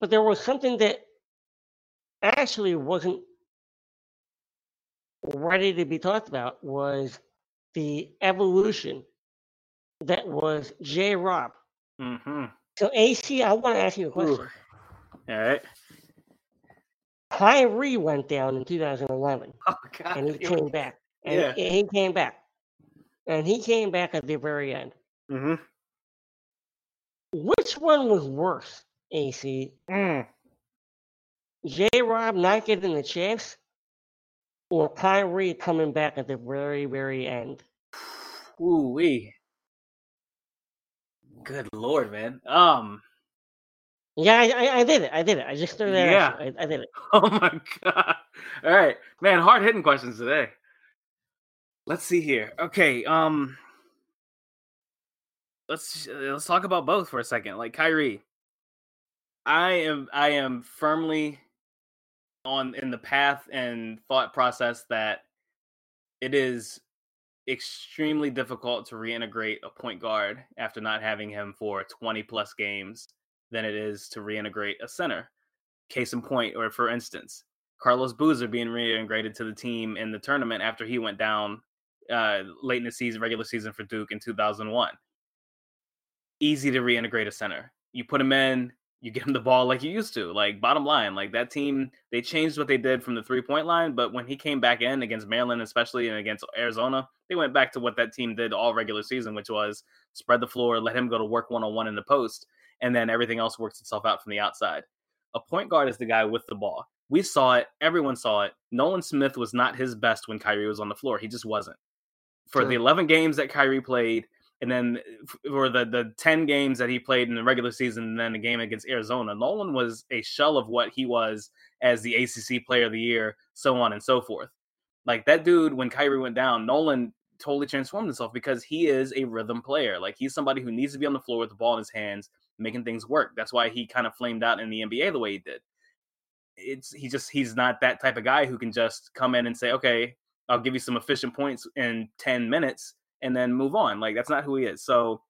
But there was something that actually wasn't ready to be talked about, was the evolution that was J. Rob. Mm-hmm. So, A C, I want to ask you a question. Ooh. All right. Kyrie went down in two thousand eleven, oh, God. and he came back. And yeah. he came back. And he came back at the very end. Mm-hmm. Which one was worse, A C? Mm. J-Rob not getting the chance, or Kyrie coming back at the very, very end? Ooh-wee. Good Lord, man. Um. Yeah, I, I, I did it. I did it. I just threw that yeah. out. I, I did it. Oh, my God. All right. Man, hard-hitting questions today. Let's see here. Okay, um... Let's let's talk about both for a second. Like Kyrie, I am I am firmly on in the path and thought process that it is extremely difficult to reintegrate a point guard after not having him for twenty plus games than it is to reintegrate a center. Case in point, or for instance, Carlos Boozer being reintegrated to the team in the tournament after he went down uh, late in the season, regular season for Duke in two thousand one. Easy to reintegrate a center. You put him in, you get him the ball like you used to. Like, bottom line, like that team, they changed what they did from the three-point line, but when he came back in against Maryland, especially, and against Arizona, they went back to what that team did all regular season, which was spread the floor, let him go to work one-on-one in the post, and then everything else works itself out from the outside. A point guard is the guy with the ball. We saw it. Everyone saw it. Nolan Smith was not his best when Kyrie was on the floor. He just wasn't. For sure. The eleven games that Kyrie played, and then for the, the ten games that he played in the regular season and then the game against Arizona, Nolan was a shell of what he was as the A C C Player of the Year, so on and so forth. Like, that dude, when Kyrie went down, Nolan totally transformed himself because he is a rhythm player. Like, he's somebody who needs to be on the floor with the ball in his hands, making things work. That's why he kind of flamed out in the N B A the way he did. It's he just he's not that type of guy who can just come in and say, okay, I'll give you some efficient points in ten minutes, and then move on. Like, that's not who he is. So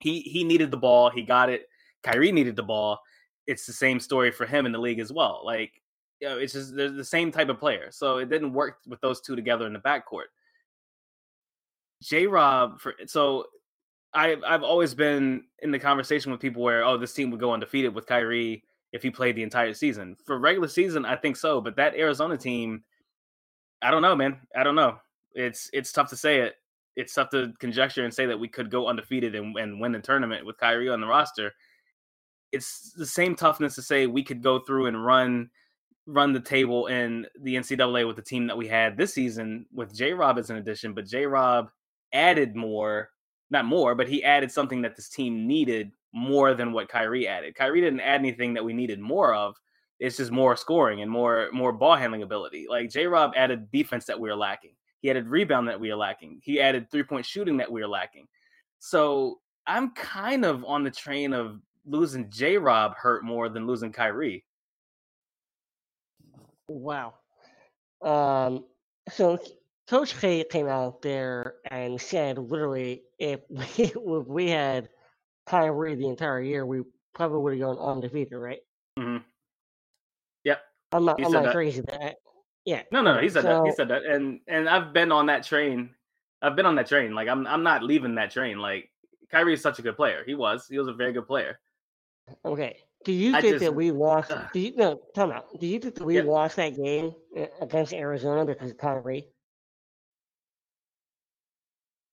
he he needed the ball. He got it. Kyrie needed the ball. It's the same story for him in the league as well. Like, you know, it's just they're the same type of player. So it didn't work with those two together in the backcourt. J-Rob, for, so I, I've always been in the conversation with people where, oh, this team would go undefeated with Kyrie if he played the entire season. For regular season, I think so. But that Arizona team, I don't know, man. I don't know. It's it's tough to say it. It's tough to conjecture and say that we could go undefeated and, and win the tournament with Kyrie on the roster. It's the same toughness to say we could go through and run run the table in the N C double A with the team that we had this season with J-Rob as an addition, but J-Rob added more, not more, but he added something that this team needed more than what Kyrie added. Kyrie didn't add anything that we needed more of. It's just more scoring and more, more ball handling ability. Like, J-Rob added defense that we were lacking. He added rebound that we are lacking. He added three-point shooting that we are lacking. So I'm kind of on the train of losing J-Rob hurt more than losing Kyrie. Wow. Um, so Coach K came out there and said, literally, if we, if we had Kyrie the entire year, we probably would have gone undefeated, right? Mm-hmm. Yep. I'm not, I'm not crazy about that. Yeah. No, no, no. He said so, that. He said that. And and I've been on that train. I've been on that train. Like, I'm I'm not leaving that train. Like, Kyrie is such a good player. He was. He was a very good player. Okay. Do you I think just, that we lost? Uh, do you no? Time out. Do you think that we yeah. lost that game against Arizona because of Kyrie?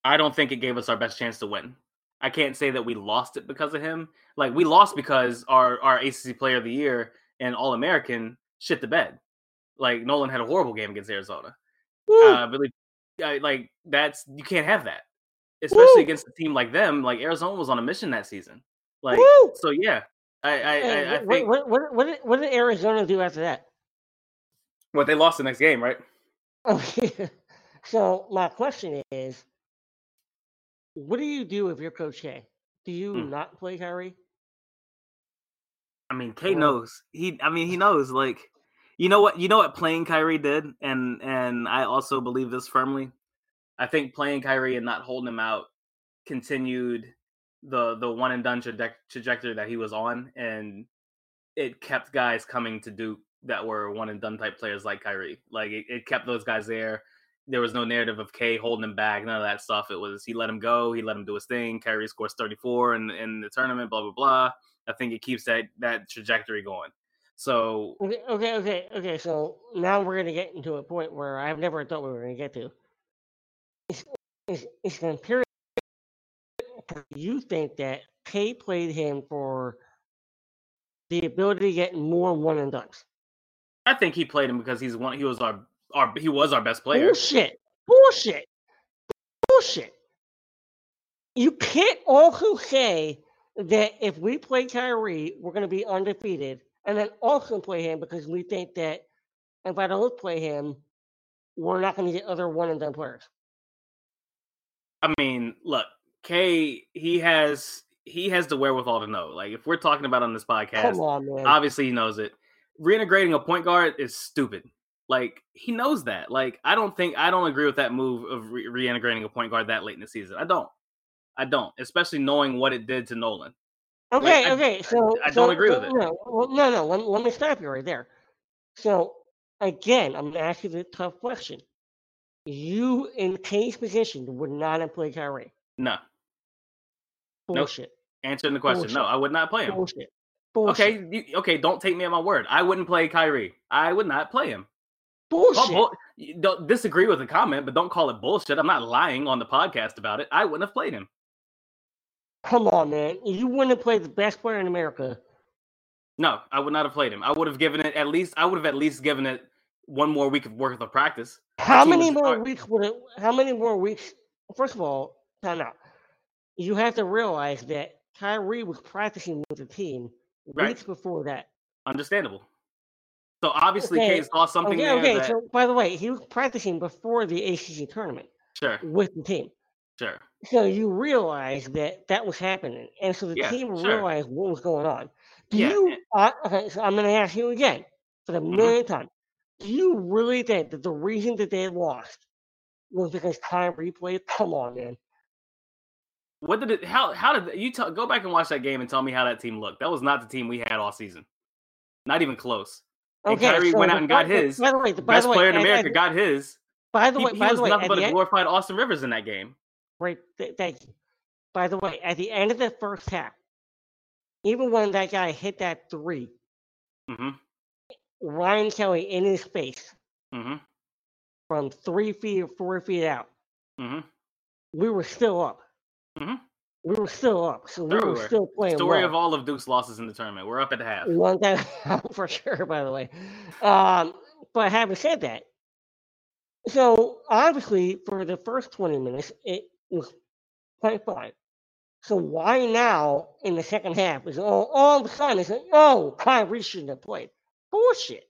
I don't think it gave us our best chance to win. I can't say that we lost it because of him. Like, we lost because our our A C C Player of the Year and All American shit the bed. Like, Nolan had a horrible game against Arizona. Woo. Uh, but like, like that's you can't have that, especially Woo. against a team like them. Like, Arizona was on a mission that season. Like, Woo. so yeah. I, I, hey, I, I think what, what, what, did, what did Arizona do after that? Well, they lost the next game, right? Oh, yeah. So my question is, what do you do if you're Coach K? Do you hmm. not play Kyrie? I mean, K well, knows. He, I mean, he knows. Like, you know what? You know what playing Kyrie did, and and I also believe this firmly. I think playing Kyrie and not holding him out continued the the one and done traje- trajectory that he was on, and it kept guys coming to Duke that were one and done type players like Kyrie. Like, it, it kept those guys there. There was no narrative of K holding him back, none of that stuff. It was, he let him go, he let him do his thing. Kyrie scores thirty-four in, in the tournament, blah, blah, blah. I think it keeps that, that trajectory going. So... Okay, okay, okay, okay. So now we're going to get into a point where I've never thought we were going to get to. It's, it's, it's an imperial. You think that K played him for the ability to get more one and duns? I think he played him because he's one. He was our, our he was our best player. Bullshit! Bullshit! Bullshit! You can't also say that if we play Kyrie, we're going to be undefeated, and then also play him because we think that if I don't play him, we're not going to get other one and done players. I mean, look. K, he has he has the wherewithal to know. Like, if we're talking about on this podcast, come on, man. Obviously he knows it. Reintegrating a point guard is stupid. Like, he knows that. Like, I don't think I don't agree with that move of re- reintegrating a point guard that late in the season. I don't. I don't, especially knowing what it did to Nolan. Okay, like, I, okay. So I, I so, don't agree so, with it. No, well, no, no. Let, let me stop you right there. So again, I'm gonna ask you the tough question. You in K's position would not have played Kyrie. No. Bullshit. Nope. Answering the question. Bullshit. No, I would not play him. Bullshit. Bullshit. Okay, you, okay. Don't take me at my word. I wouldn't play Kyrie. I would not play him. Bullshit. Bull, don't disagree with the comment, but don't call it bullshit. I'm not lying on the podcast about it. I wouldn't have played him. Come on, man. You wouldn't have played the best player in America. No, I would not have played him. I would have given it at least. I would have at least given it one more week of worth of practice. How many more hard. weeks would it? How many more weeks? First of all, time out. You have to realize that Kyrie was practicing with the team right. weeks before that. Understandable. So obviously, okay. K saw something okay, there. Okay, that... so by the way, he was practicing before the A C C tournament. Sure. With the team. Sure. So you realize that that was happening, and so the yeah, team sure. realized what was going on. Do yeah. you? Uh, okay, so I'm going to ask you again for the millionth mm-hmm. time. Do you really think that the reason that they lost was because Kyrie played? Come on, man. What did it? How how did you t- go back and watch that game and tell me how that team looked? That was not the team we had all season, not even close. And okay, Kyrie so went out and got his. By the way, the best the way, player in America I, I, got his. By the way, he, he by was the way, nothing but a glorified end, Austin Rivers in that game. Right. Th- thank you. By the way, at the end of the first half, even when that guy hit that three, mm-hmm. Ryan Kelly in his face mm-hmm. from three feet or four feet out, mm-hmm. we were still up. Mm-hmm. We were still up, so sure we were, were still playing. Story well. Of all of Duke's losses in the tournament. We're up at half. One time for sure, by the way. Um, but having said that, so obviously for the first twenty minutes it was quite fine. So why now in the second half is all all of a sudden it's like, oh, Kyrie shouldn't have played. Bullshit.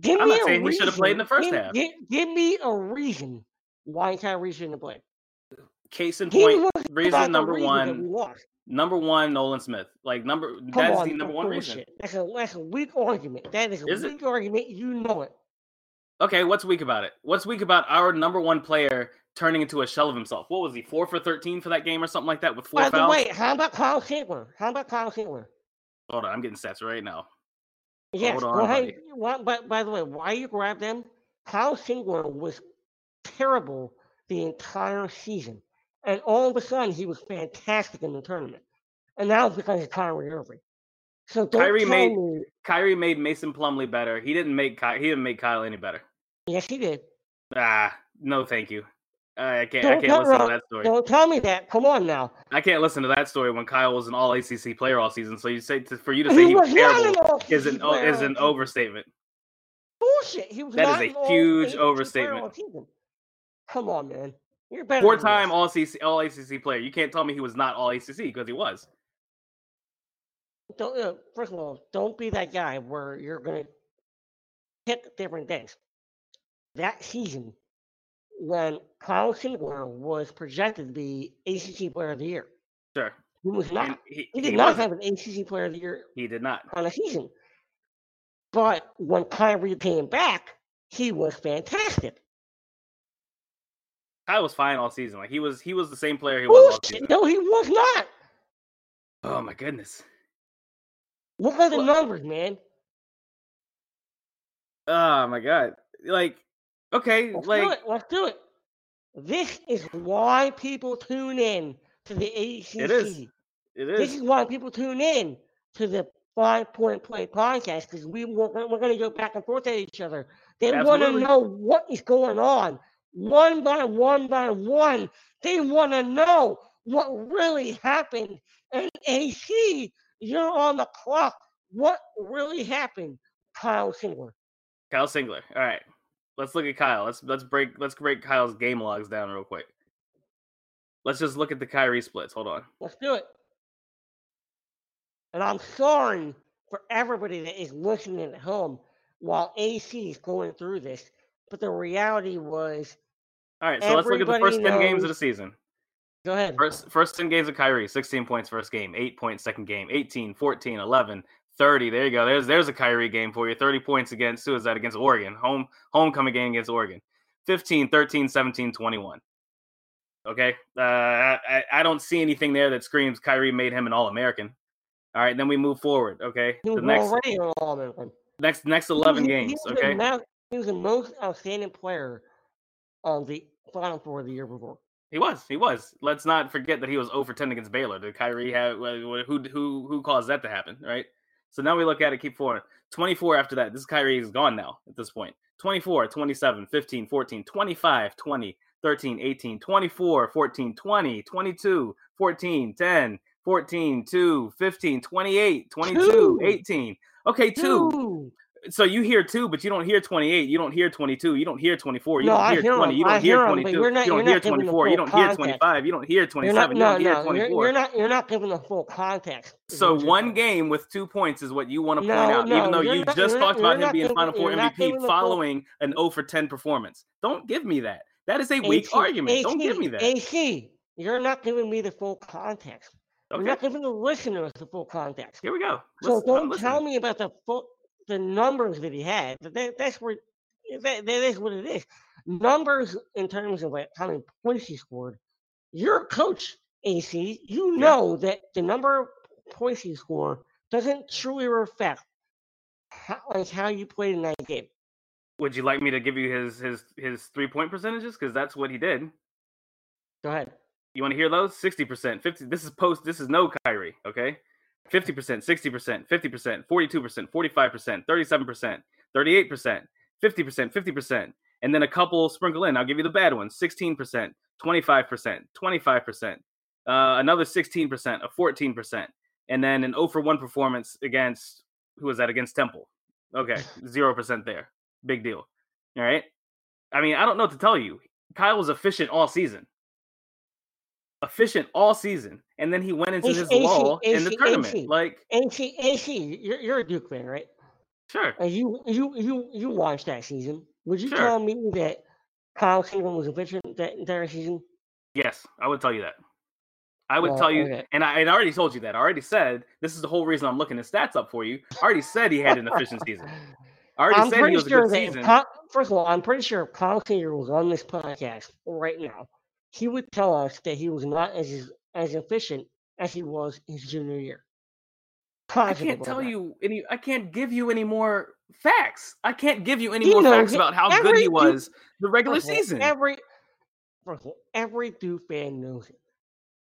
Give I'm me not a saying reason. He should have played in the first give, half. Give, give me a reason why Kyrie shouldn't have played. Case in point, reason number reason one, number one, Nolan Smith. Like number, that's on, the number one bullshit. Reason. That's a that's a weak argument. That is a is weak it? Argument. You know it. Okay, what's weak about it? What's weak about our number one player turning into a shell of himself? What was he, four for thirteen for that game or something like that with four By fouls? By the way, how about Kyle Singler? How about Kyle Singler? Hold on, I'm getting stats right now. Yes, Hold on, why, why, by, by the way, why you grab them? Kyle Singler was terrible the entire season. And all of a sudden, he was fantastic in the tournament. And that was because of Kyrie Irving. So don't Kyrie made me. Kyrie made Mason Plumlee better. He didn't make Ky- he didn't make Kyle any better. Yes, he did. Ah, no, thank you. I can't. Don't I can't listen me, to that story. Don't tell me that. Come on now. I can't listen to that story when Kyle was an All A C C player all season. So you say to, for you to say he, he was, was terrible is an is an overstatement. Bullshit. He was that is a huge overstatement. Come on, man. You're better. Four-time All A C C All A C C player. You can't tell me he was not All A C C because he was. Don't, uh, first of all, don't be that guy where you're going to pick different things. That season, when Kyle Singler was projected to be A C C Player of the Year, sure, he was not. He, he did he not wasn't. have an A C C Player of the Year. He did not on a season. But when Kyrie came back, he was fantastic. Kyle was fine all season. Like he was, he was the same player he was all season. No, he was not. Oh my goodness. Look at the numbers, man. Oh, my God. Like, okay. Let's like, do it. Let's do it. This is why people tune in to the A C C. It is. It is. This is why people tune in to the Five Point Play podcast, because we, we're, we're going to go back and forth at each other. They want to know what is going on. One by one by one, they want to know what really happened in A C. You're on the clock. What really happened, Kyle Singler? Kyle Singler. All right, let's look at Kyle. Let's let's break let's break Kyle's game logs down real quick. Let's just look at the Kyrie splits. Hold on. Let's do it. And I'm sorry for everybody that is listening at home while A C is going through this, but the reality was. All right, so let's look at the first ten games of the season. Go ahead. First, first ten games of Kyrie, sixteen points first game, eight points second game, eighteen, fourteen, eleven, thirty. There you go. There's there's a Kyrie game for you. thirty points against, who is that, against Oregon? Home Homecoming game against Oregon. fifteen, thirteen, seventeen, twenty-one. Okay? Uh, I, I don't see anything there that screams Kyrie made him an All-American. All right, then we move forward, okay? The next, next, next eleven games, okay? He was the most outstanding player on the Final Four of the year before. He was. He was. Let's not forget that he was zero for ten against Baylor. Did Kyrie have who who who caused that to happen, right? So now we look at it, keep forward. twenty-four after that. This Kyrie is gone now at this point. twenty-four, twenty-seven, fifteen, fourteen, twenty-five, twenty, thirteen, eighteen, twenty-four, fourteen, twenty, twenty-two, fourteen, ten, fourteen, two, fifteen, twenty-eight, twenty-two, two. eighteen. Okay, two. two. So you hear two, but you don't hear twenty-eight. You don't hear twenty-two. You don't hear twenty-four. You no, don't hear, hear twenty. Them. You don't I hear twenty-two. Them, not, you don't hear twenty-four. You don't context. Hear twenty-five. You don't hear twenty-seven. Not, you don't no, hear twenty-four. You're, you're not. You're not giving the full context. So one saying. Game with two points is what you want to point no, out, no, even though you not, just talked about him being giving, Final Four M V P following an zero for ten performance. Don't give me that. That is a weak A C, argument. A C, don't give me that. A C, you're not giving me the full context. Okay. You're not giving the listeners the full context. Here we go. So don't tell me about the full. The numbers that he had, that, that's where that, that is what it is. Numbers in terms of like how many points he scored. You're a coach, A C. You know yeah. that the number of points you score doesn't truly reflect how, like, how you played in that game. Would you like me to give you his his his three point percentages? Because that's what he did. Go ahead. You want to hear those? Sixty percent, fifty. This is post. This is no Kyrie. Okay. fifty percent, sixty percent, fifty percent, forty-two percent, forty-five percent, thirty-seven percent, thirty-eight percent, fifty percent, fifty percent, and then a couple sprinkle in. I'll give you the bad ones. sixteen percent, twenty-five percent, twenty-five percent, uh, another sixteen percent, a fourteen percent, and then an zero for one performance against, who was that, against Temple. Okay, zero percent there. Big deal. All right? I mean, I don't know what to tell you. Kyle was efficient all season. Efficient all season, and then he went into his lull in the tournament. A C, like A C, A C, you're you're a Duke fan, right? Sure. And you you you you watched that season. Would you sure. tell me that Kyle Singler was efficient that entire season? Yes, I would tell you that. I would uh, tell you, okay. and I and I already told you that. I already said this is the whole reason I'm looking his stats up for you. I already said he had an efficient season. I already I'm said he was sure a good season. Kyle, first of all, I'm pretty sure if Kyle Singler was on this podcast right now, he would tell us that he was not as as efficient as he was his junior year. Positive I can't tell that. you any. I can't give you any more facts. I can't give you any you more know, facts about how every, good he was Duke, the regular first season. Every first of all, every Duke fan knows it.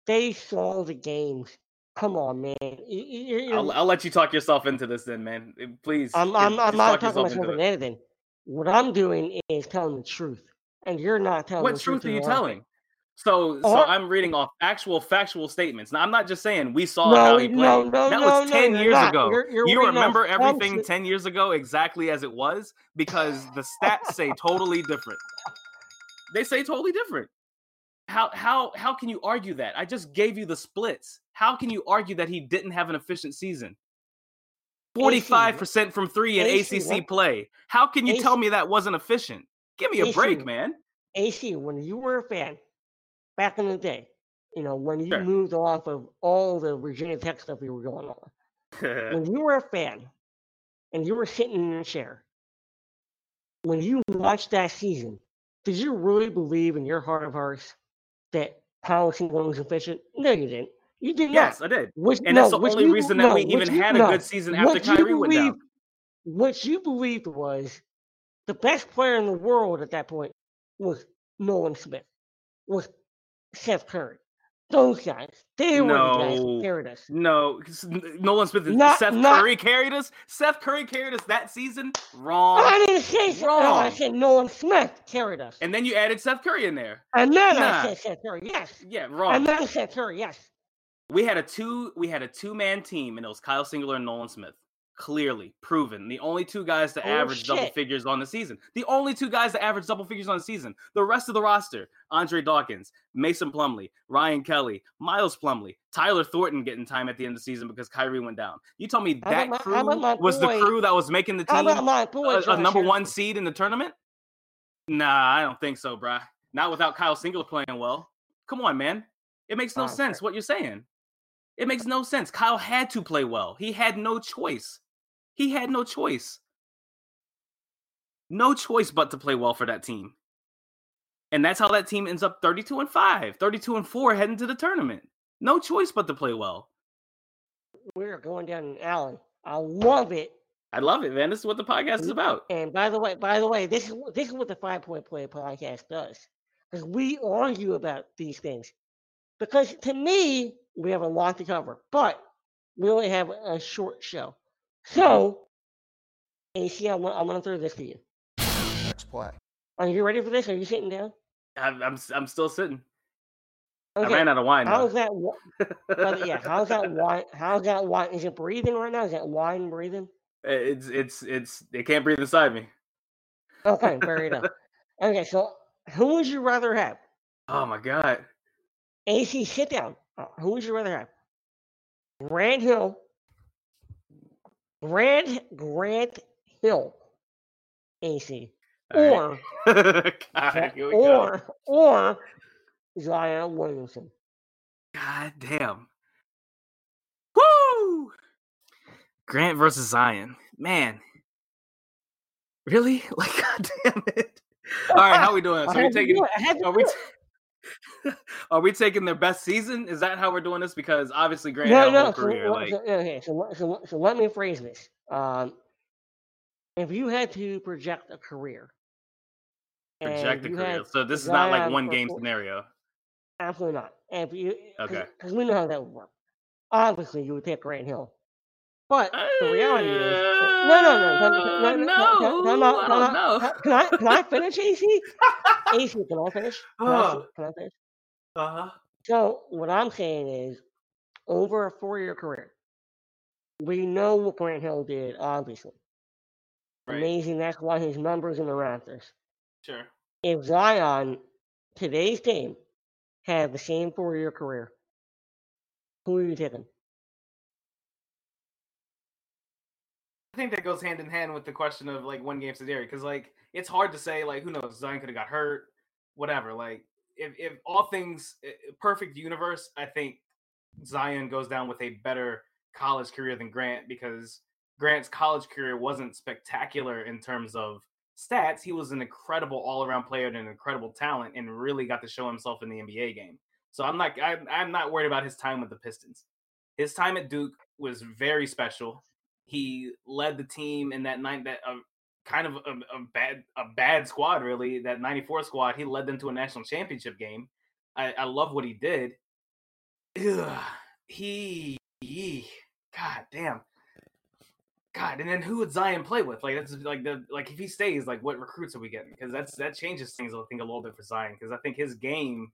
They saw the games Come on, man. You, you, I'll, I'll let you talk yourself into this then, man. Please. I'm, I'm, I'm not talking myself into anything. What I'm doing is telling the truth, and you're not telling what the truth. What truth are you telling? So, so I'm reading off actual factual statements. Now, I'm not just saying we saw no, how he played. No, no, that was no, ten no, years not. ago. You're, you're you remember everything facts. ten years ago exactly as it was, because the stats say totally different. They say totally different. How how how can you argue that? I just gave you the splits. How can you argue that he didn't have an efficient season? forty-five percent from three in A C C play. How can you tell me that wasn't efficient? Give me a break, man. A C, when you were a fan, back in the day, you know, when you sure. moved off of all the Virginia Tech stuff you were going on, when you were a fan and you were sitting in your chair, when you watched that season, did you really believe in your heart of hearts that Kyle Singler was efficient? No, you didn't. You did yes, not. Yes, I did. Which, and no, that's the only you, reason that no, we even you, had a no. good season after what Kyrie believed, went down. What you believed was the best player in the world at that point was Nolan Smith, was Seth Curry. Those guys, they no, were the guys who carried us. No, Nolan Smith and not, Seth not, Curry carried us. Seth Curry carried us that season. Wrong. I didn't say Seth. No, I said Nolan Smith carried us. And then you added Seth Curry in there. And then nah. I said Seth Curry. Yes. Yeah. Wrong. And then Seth Curry. Yes. We had a two. We had a two-man team, and it was Kyle Singler and Nolan Smith. Clearly proven. The only two guys to oh, average shit. double figures on the season. The only two guys to average double figures on the season. The rest of the roster, Andre Dawkins, Mason Plumlee, Ryan Kelly, Miles Plumlee, Tyler Thornton getting time at the end of the season because Kyrie went down. You tell me that my, crew was boy, the crew that was making the team boy, a, a number one seed in the tournament? Nah, I don't think so, bruh. Not without Kyle Singler playing well. Come on, man. It makes no oh, sense okay. what you're saying. It makes no sense. Kyle had to play well. He had no choice. He had no choice. No choice but to play well for that team. And that's how that team ends up thirty-two and five, thirty-two and four heading to the tournament. No choice but to play well. We're going down an alley. I love it. I love it, man. This is what the podcast is about. And by the way, by the way, this is this is what the Five Point Play podcast does. Because we argue about these things. Because to me, we have a lot to cover, but we only have a short show. So, A C, I want, I want to throw this to you. Let's play. Are you ready for this? Are you sitting down? I'm I'm, I'm still sitting. Okay. I ran out of wine. How's that? But yeah, how's that wine? How's that wine? Is it breathing right now? Is that wine breathing? It's it's it's it can't breathe inside me. Okay, fair enough. Okay, so who would you rather have? Oh my God. A C, sit down. Who would you rather have? Grant Hill. Grant Grant Hill, A C, all or right. God, or go. or Zion Williamson. God damn! Woo! Grant versus Zion, man. Really? Like, God damn it! All right, how we doing? So we taking? Do are we? T- Are we taking their best season? Is that how we're doing this? Because obviously Grant no, had a whole no, career. So, like... so, okay, so, so, so let me phrase this. Um, if you had to project a career. Project a career. So this is not like one game four, scenario. Absolutely not. If you, okay. Because we know how that would work. Obviously, you would take Grant Hill. But uh, the reality is... No, no, no. No, no, no. no, no, no, no, no. Can, I, can I finish, A C? A C, can I finish? Can I finish? Can I finish? Uh-huh. So what I'm saying is, over a four-year career, we know what Grant Hill did, obviously. Right. Amazing. That's why his numbers in the Raptors. Sure. If Zion, today's team, had the same four-year career, who are you taking? I think that goes hand in hand with the question of, like, one game scenario, because, like, it's hard to say, like, who knows? Zion could have got hurt, whatever, like. If if all things perfect universe, I think Zion goes down with a better college career than Grant, because Grant's college career wasn't spectacular in terms of stats. He was an incredible all-around player and an incredible talent, and really got to show himself in the N B A game. So I'm not I'm, I'm not worried about his time with the Pistons. His time at Duke was very special. He led the team in that night that. Uh, kind of a, a bad a bad squad, really, that ninety-four squad. He led them to a national championship game. I, I love what he did. Ugh. He God damn. God, and then who would Zion play with? Like that's like the like if he stays, like what recruits are we getting? Because that's that changes things, I think, a little bit for Zion. Because I think his game,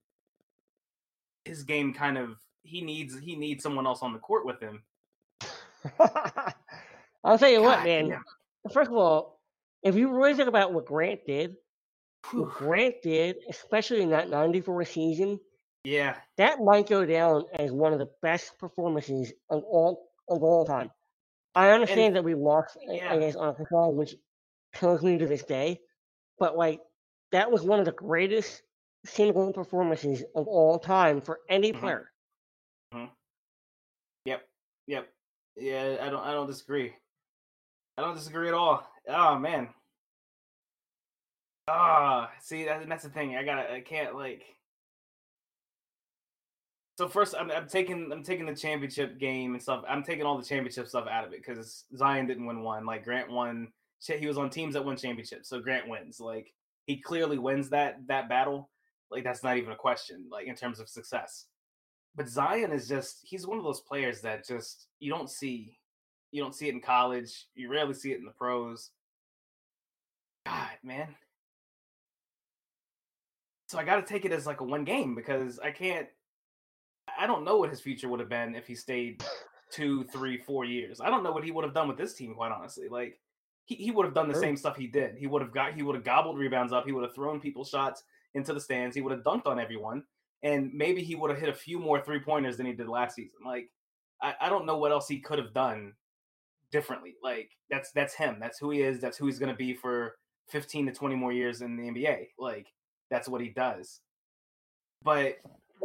his game kind of he needs he needs someone else on the court with him. I'll tell you God, what, man. Yeah. First of all, if you really think about what Grant did, what Grant did, especially in that ninety-four season, yeah, that might go down as one of the best performances of all of all time. I understand and, that we lost yeah. against Arkansas, which kills me to this day, but like that was one of the greatest single performances of all time for any mm-hmm. player. Mm-hmm. Yep, yep, yeah. I don't, I don't disagree. I don't disagree at all. Oh man. Ah, oh, see, that, that's the thing. I gotta, I can't like. So first, I'm, I'm taking I'm taking the championship game and stuff. I'm taking all the championship stuff out of it because Zion didn't win one. Like Grant won. He was on teams that won championships, so Grant wins. Like he clearly wins that that battle. Like that's not even a question. Like in terms of success, but Zion is just he's one of those players that just you don't see, you don't see it in college. You rarely see it in the pros. God, man. So I got to take it as like a one game because I can't. I don't know what his future would have been if he stayed two, three, four years. I don't know what he would have done with this team, quite honestly. Like he, he would have done the sure. same stuff he did. He would have got he would have gobbled rebounds up. He would have thrown people shots into the stands. He would have dunked on everyone, and maybe he would have hit a few more three pointers than he did last season. Like I, I don't know what else he could have done differently. Like that's that's him. That's who he is. That's who he's going to be for fifteen to twenty more years in the N B A. Like that's what he does. But.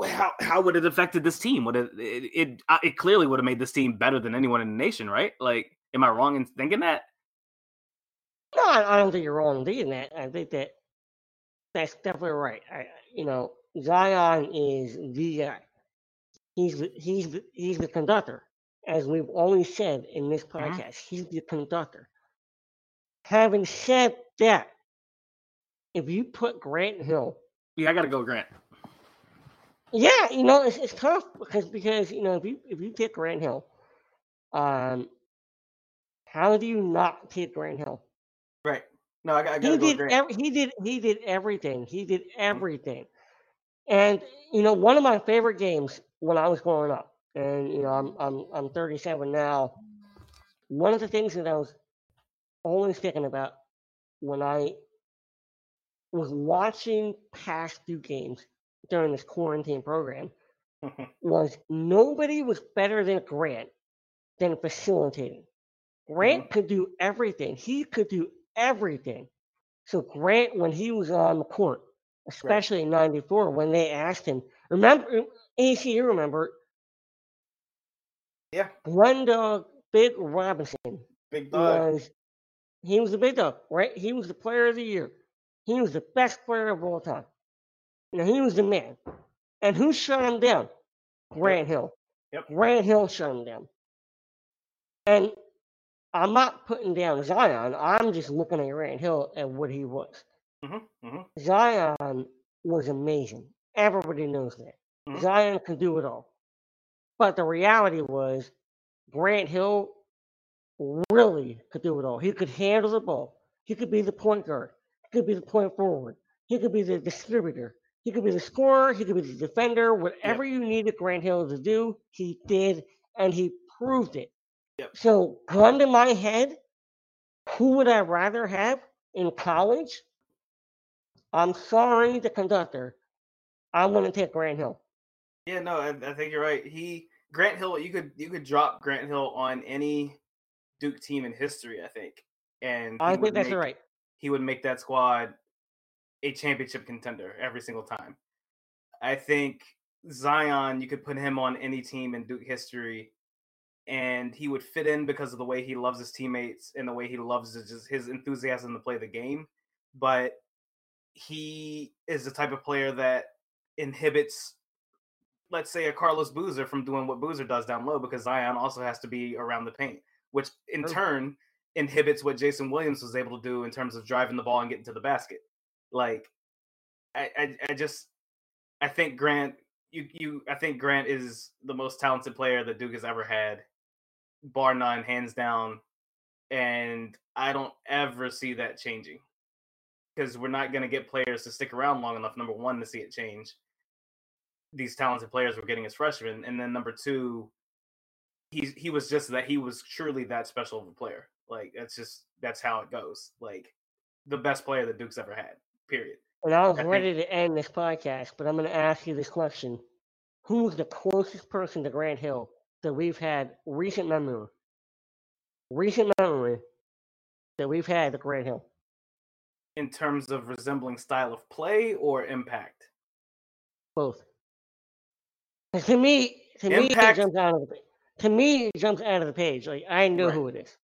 How how would it have affected this team? Would it it, it it clearly would have made this team better than anyone in the nation, right? Like, am I wrong in thinking that? No, I, I don't think you're wrong in thinking that. I think that that's definitely right. I, you know, Zion is the guy. He's he's he's the conductor, as we've always said in this podcast. Mm-hmm. He's the conductor. Having said that, if you put Grant Hill, yeah, I got to go, Grant. Yeah, you know, it's it's tough because because you know if you if you take Grant Hill, um, how do you not take Grant Hill? Right. No, I got. I got he go did. Every, he did. He did everything. He did everything. And you know, one of my favorite games when I was growing up, and you know, I'm I'm I'm thirty-seven now. One of the things that I was always thinking about when I was watching past two games. During this quarantine program, was nobody was better than Grant than facilitating. Grant mm-hmm. could do everything. He could do everything. So Grant, when he was on the court, especially right. in ninety-four, when they asked him, remember, A C, you remember? Yeah. Wendell Big Robinson. Big dog. Was, he was the big dog, right? He was the player of the year. He was the best player of all time. Now, he was the man. And who shut him down? Grant Hill. Yep. Grant Hill shut him down. And I'm not putting down Zion. I'm just looking at Grant Hill and what he was. Mm-hmm. Mm-hmm. Zion was amazing. Everybody knows that. Mm-hmm. Zion could do it all. But the reality was Grant Hill really could do it all. He could handle the ball. He could be the point guard. He could be the point forward. He could be the distributor. He could be the scorer. He could be the defender. Whatever yep. you needed Grant Hill to do, he did, and he proved it. Yep. So, gun to my head, who would I rather have in college? I'm sorry, the conductor. I'm going to take Grant Hill. Yeah, no, I, I think you're right. He Grant Hill. You could you could drop Grant Hill on any Duke team in history, I think, and I think that's make, right. He would make that squad a championship contender every single time. I think Zion, you could put him on any team in Duke history, and he would fit in because of the way he loves his teammates and the way he loves his, just his enthusiasm to play the game. But he is the type of player that inhibits, let's say, a Carlos Boozer from doing what Boozer does down low because Zion also has to be around the paint, which in Perfect. turn inhibits what Jason Williams was able to do in terms of driving the ball and getting to the basket. Like, I, I, I just, I think Grant you you I think Grant is the most talented player that Duke has ever had, bar none, hands down. And I don't ever see that changing, because we're not going to get players to stick around long enough, number one, to see it change. These talented players we're getting as freshmen. And then number two, he's, he was just that. He was truly that special of a player. Like, that's just, that's how it goes. Like, the best player that Duke's ever had, period. And I was I ready think. to end this podcast, but I'm going to ask you this question. Who's the closest person to Grant Hill that we've had recent memory? Recent memory that we've had to Grant Hill. In terms of resembling style of play or impact? Both. To me, to impact. me, it jumps out of the page. To me, it jumps out of the page. Like, I know right. who it is.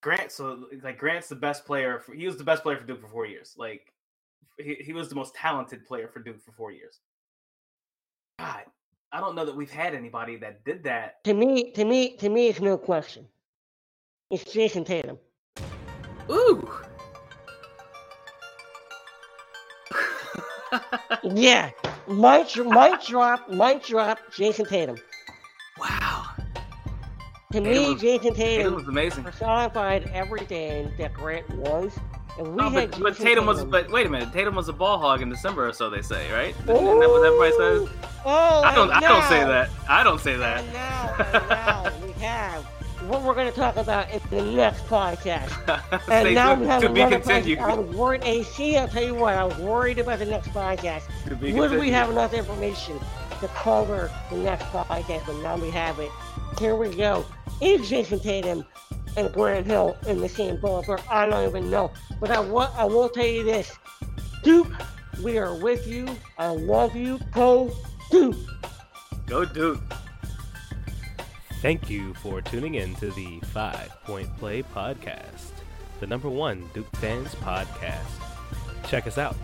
Grant, so like Grant's the best player. For, he was the best player for Duke for four years. Like, he, he was the most talented player for Duke for four years. God, I don't know that we've had anybody that did that. To me, to me, to me, it's no question. It's Jason Tatum. Ooh. Yeah, mic, mic drop, mic drop, Jason Tatum. Wow. To me, Jason Tatum was amazing. Personified everything that Grant was. And we no, had but, but Tatum, Tatum was. But wait a minute, Tatum was a ball hog in December, or so they say, right? Isn't that what everybody says? Oh, I don't. I now, don't say that. I don't say that. And now, and now we have what we're going to talk about in the next podcast. And now to, we have to another be continued. I was worried. A C, I'll tell you what. I was worried about the next podcast. Would continued. we have enough information to cover the next podcast? But now we have it. Here we go. Is Jason Tatum and Grant Hill in the same ballpark? I don't even know. But I will, I will tell you this, Duke. We are with you. I love you. Go Duke. Go Duke. Thank you for tuning in to the Five Point Play Podcast, the number one Duke fans podcast. Check us out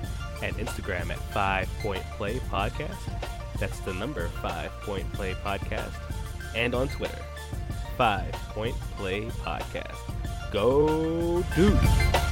at Instagram at Five Point Play Podcast. That's the number Five Point Play Podcast. And on Twitter, Five Point Play Podcast. Go Duke.